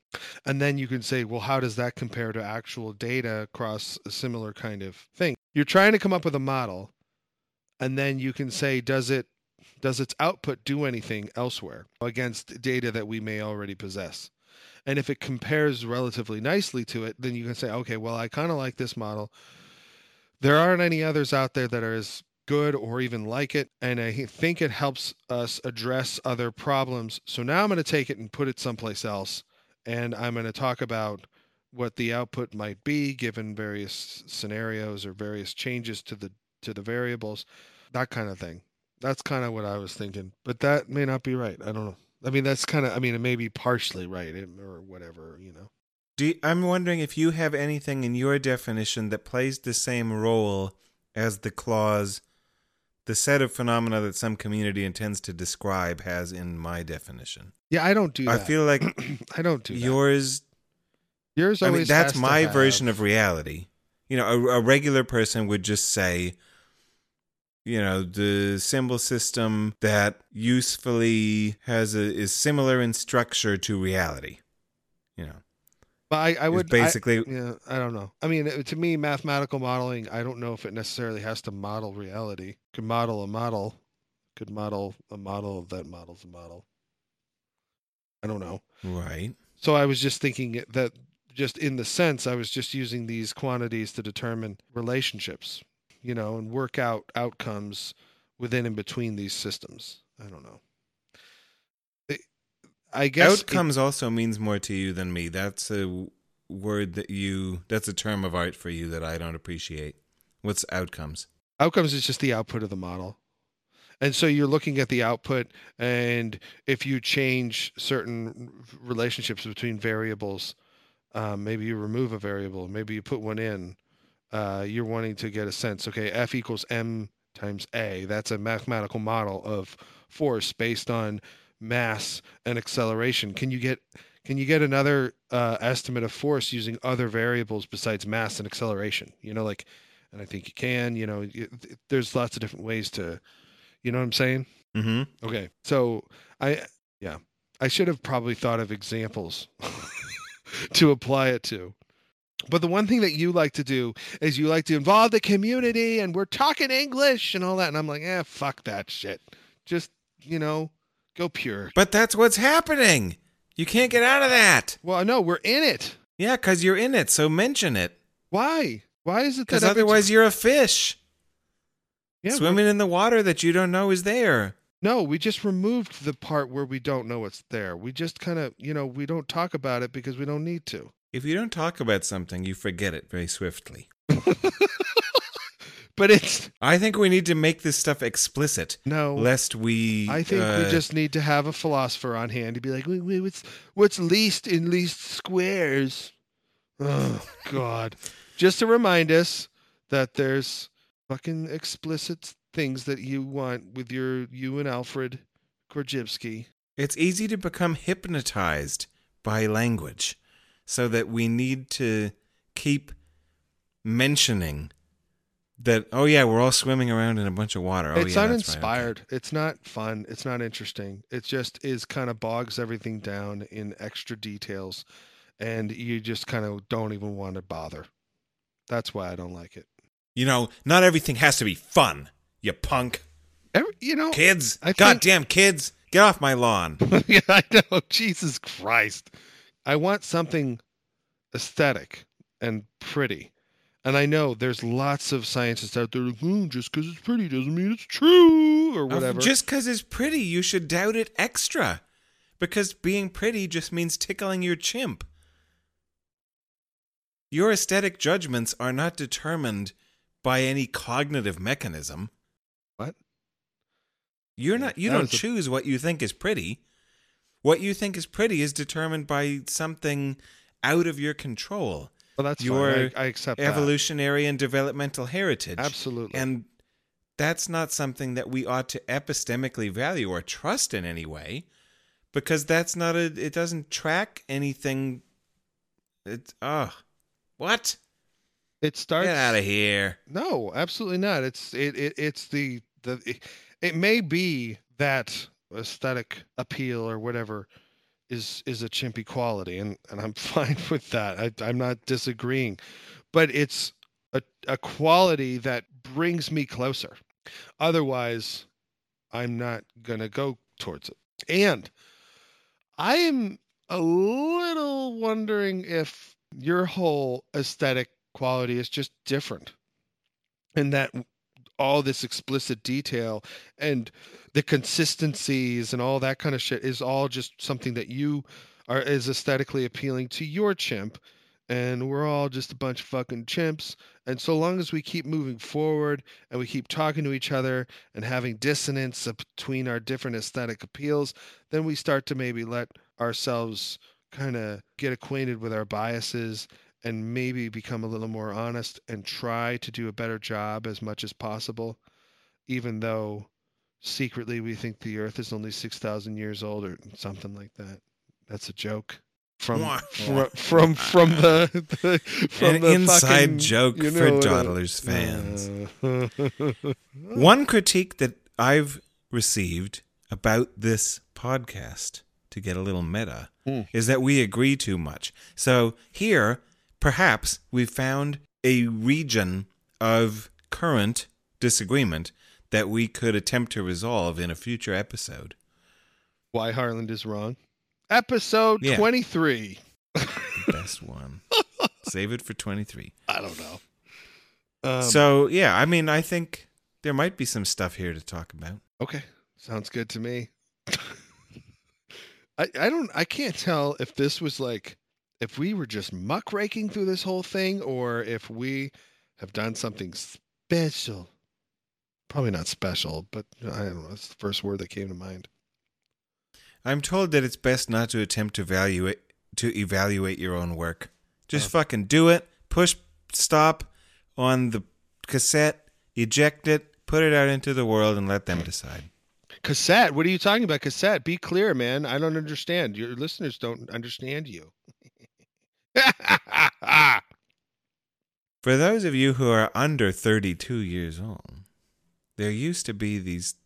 And then you can say, well, how does that compare to actual data across a similar kind of thing? You're trying to come up with a model, and then you can say, does its output do anything elsewhere against data that we may already possess? And if it compares relatively nicely to it, then you can say, okay, well, I kind of like this model. There aren't any others out there that are as good or even like it, and I think it helps us address other problems. So now I'm going to take it and put it someplace else, and I'm going to talk about what the output might be given various scenarios or various changes to the variables, that kind of thing. That's kind of what I was thinking, but that may not be right. I don't know. I mean, that's kind of, I mean, it may be partially right or whatever, you know. I'm wondering if you have anything in your definition that plays the same role as the clause the set of phenomena that some community intends to describe has in my definition. Yeah, I don't do that. I feel like I don't do that. Yours always. I mean, that's my version of reality. You know, a regular person would just say, you know, the symbol system that usefully is similar in structure to reality. You know. But I would basically. I don't know. I mean, to me, mathematical modeling, I don't know if it necessarily has to model reality. Could model a model, could model a model of that model's a model. I don't know. Right. So I was just thinking that just in the sense, I was just using these quantities to determine relationships, you know, and work out outcomes within and between these systems. I don't know. I guess outcomes also means more to you than me. That's a word that you, that's a term of art for you that I don't appreciate. What's outcomes? Outcomes is just the output of the model. And so you're looking at the output, and if you change certain relationships between variables, maybe you remove a variable, maybe you put one in, you're wanting to get a sense, okay, F equals M times A. That's a mathematical model of force based on mass and acceleration. Can you get another estimate of force using other variables besides mass and acceleration? You know, like, and I think you can, you know, there's lots of different ways to, you know what I'm saying? Mm-hmm. Okay. So I should have probably thought of examples to apply it to. But the one thing that you like to do is you like to involve the community and we're talking English and all that. And I'm like, fuck that shit. Just, you know, go pure. But that's what's happening. You can't get out of that. Well, no, we're in it. Yeah, because you're in it. So mention it. Why? Why is it that? Because otherwise you're a fish. Yeah, swimming in the water that you don't know is there. No, we just removed the part where we don't know it's there. We just kind of, you know, we don't talk about it because we don't need to. If you don't talk about something, you forget it very swiftly. But it's... I think we need to make this stuff explicit. No. Lest we... I think we just need to have a philosopher on hand to be like, what's least in least squares? Oh, God. Just to remind us that there's... fucking explicit things that you want with you and Alfred Korzybski. It's easy to become hypnotized by language, so that we need to keep mentioning that, oh yeah, we're all swimming around in a bunch of water. It's uninspired. Right, okay. It's not fun. It's not interesting. It just is kind of bogs everything down in extra details, and you just kind of don't even want to bother. That's why I don't like it. You know, not everything has to be fun, you punk. You know, kids, goddamn kids, get off my lawn. Yeah, I know. Jesus Christ. I want something aesthetic and pretty. And I know there's lots of scientists out there just because it's pretty doesn't mean it's true or whatever. Just because it's pretty, you should doubt it extra. Because being pretty just means tickling your chimp. Your aesthetic judgments are not determined by any cognitive mechanism. What? You're not, you don't choose what you think is pretty. What you think is pretty is determined by something out of your control. Well, that's your I accept evolutionary that. And developmental heritage. Absolutely. And that's not something that we ought to epistemically value or trust in any way, because that's not it doesn't track anything. What? It starts. Get out of here! No, absolutely not. It may be that aesthetic appeal or whatever is a chimpy quality, and I'm fine with that. I'm not disagreeing, but it's a quality that brings me closer. Otherwise, I'm not gonna go towards it. And I am a little wondering if your whole aesthetic quality is just different, and that all this explicit detail and the consistencies and all that kind of shit is all just something that you are is aesthetically appealing to your chimp, and we're all just a bunch of fucking chimps. And so long as we keep moving forward and we keep talking to each other and having dissonance between our different aesthetic appeals, then we start to maybe let ourselves kind of get acquainted with our biases and maybe become a little more honest and try to do a better job as much as possible, even though secretly we think the earth is only 6,000 years old or something like that. That's a joke from the inside fucking, joke, you know, for Dawdlers fans. One critique that I've received about this podcast, to get a little meta, is that we agree too much. So here, perhaps we've found a region of current disagreement that we could attempt to resolve in a future episode. Why Harland is Wrong. Episode 23. The best one. Save it for 23. I don't know. I mean, I think there might be some stuff here to talk about. Okay. Sounds good to me. I can't tell if this was like, if we were just muckraking through this whole thing or if we have done something special. Probably not special, but I don't know. It's the first word that came to mind. I'm told that it's best not to attempt to evaluate your own work. Just fucking do it. Push stop on the cassette, eject it, put it out into the world, and let them decide. Cassette? What are you talking about? Cassette? Be clear, man. I don't understand. Your listeners don't understand you. For those of you who are under 32 years old, there used to be these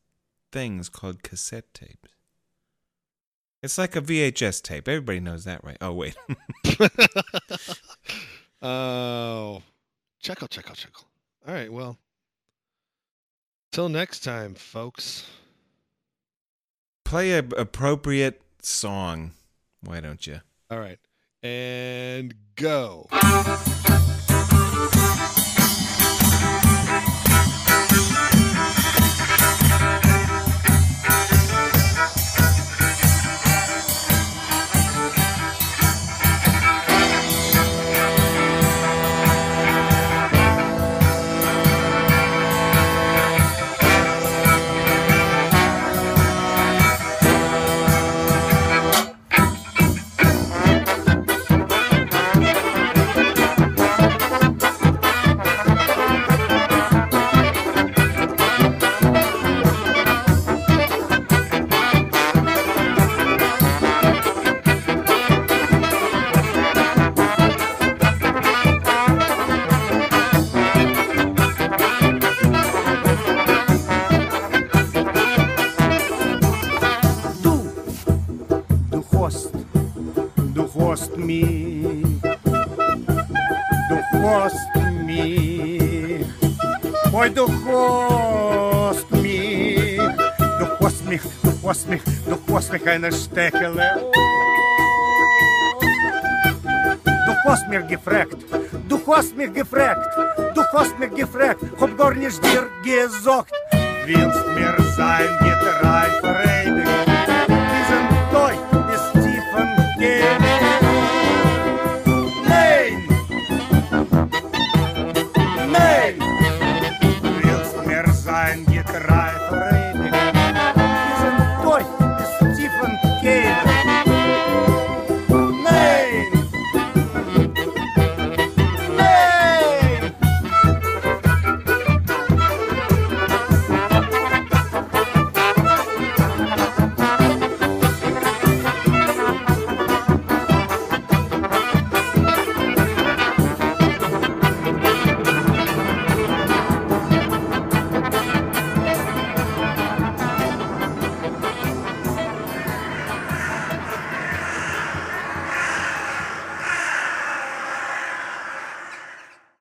things called cassette tapes. It's like a VHS tape. Everybody knows that, right? Oh, wait. Oh. Chuckle. All right, well. Till next time, folks. Play an appropriate song. Why don't you? All right. And go. Du hast mir gefragt, ob gar nicht dir gesagt, willst mir sein?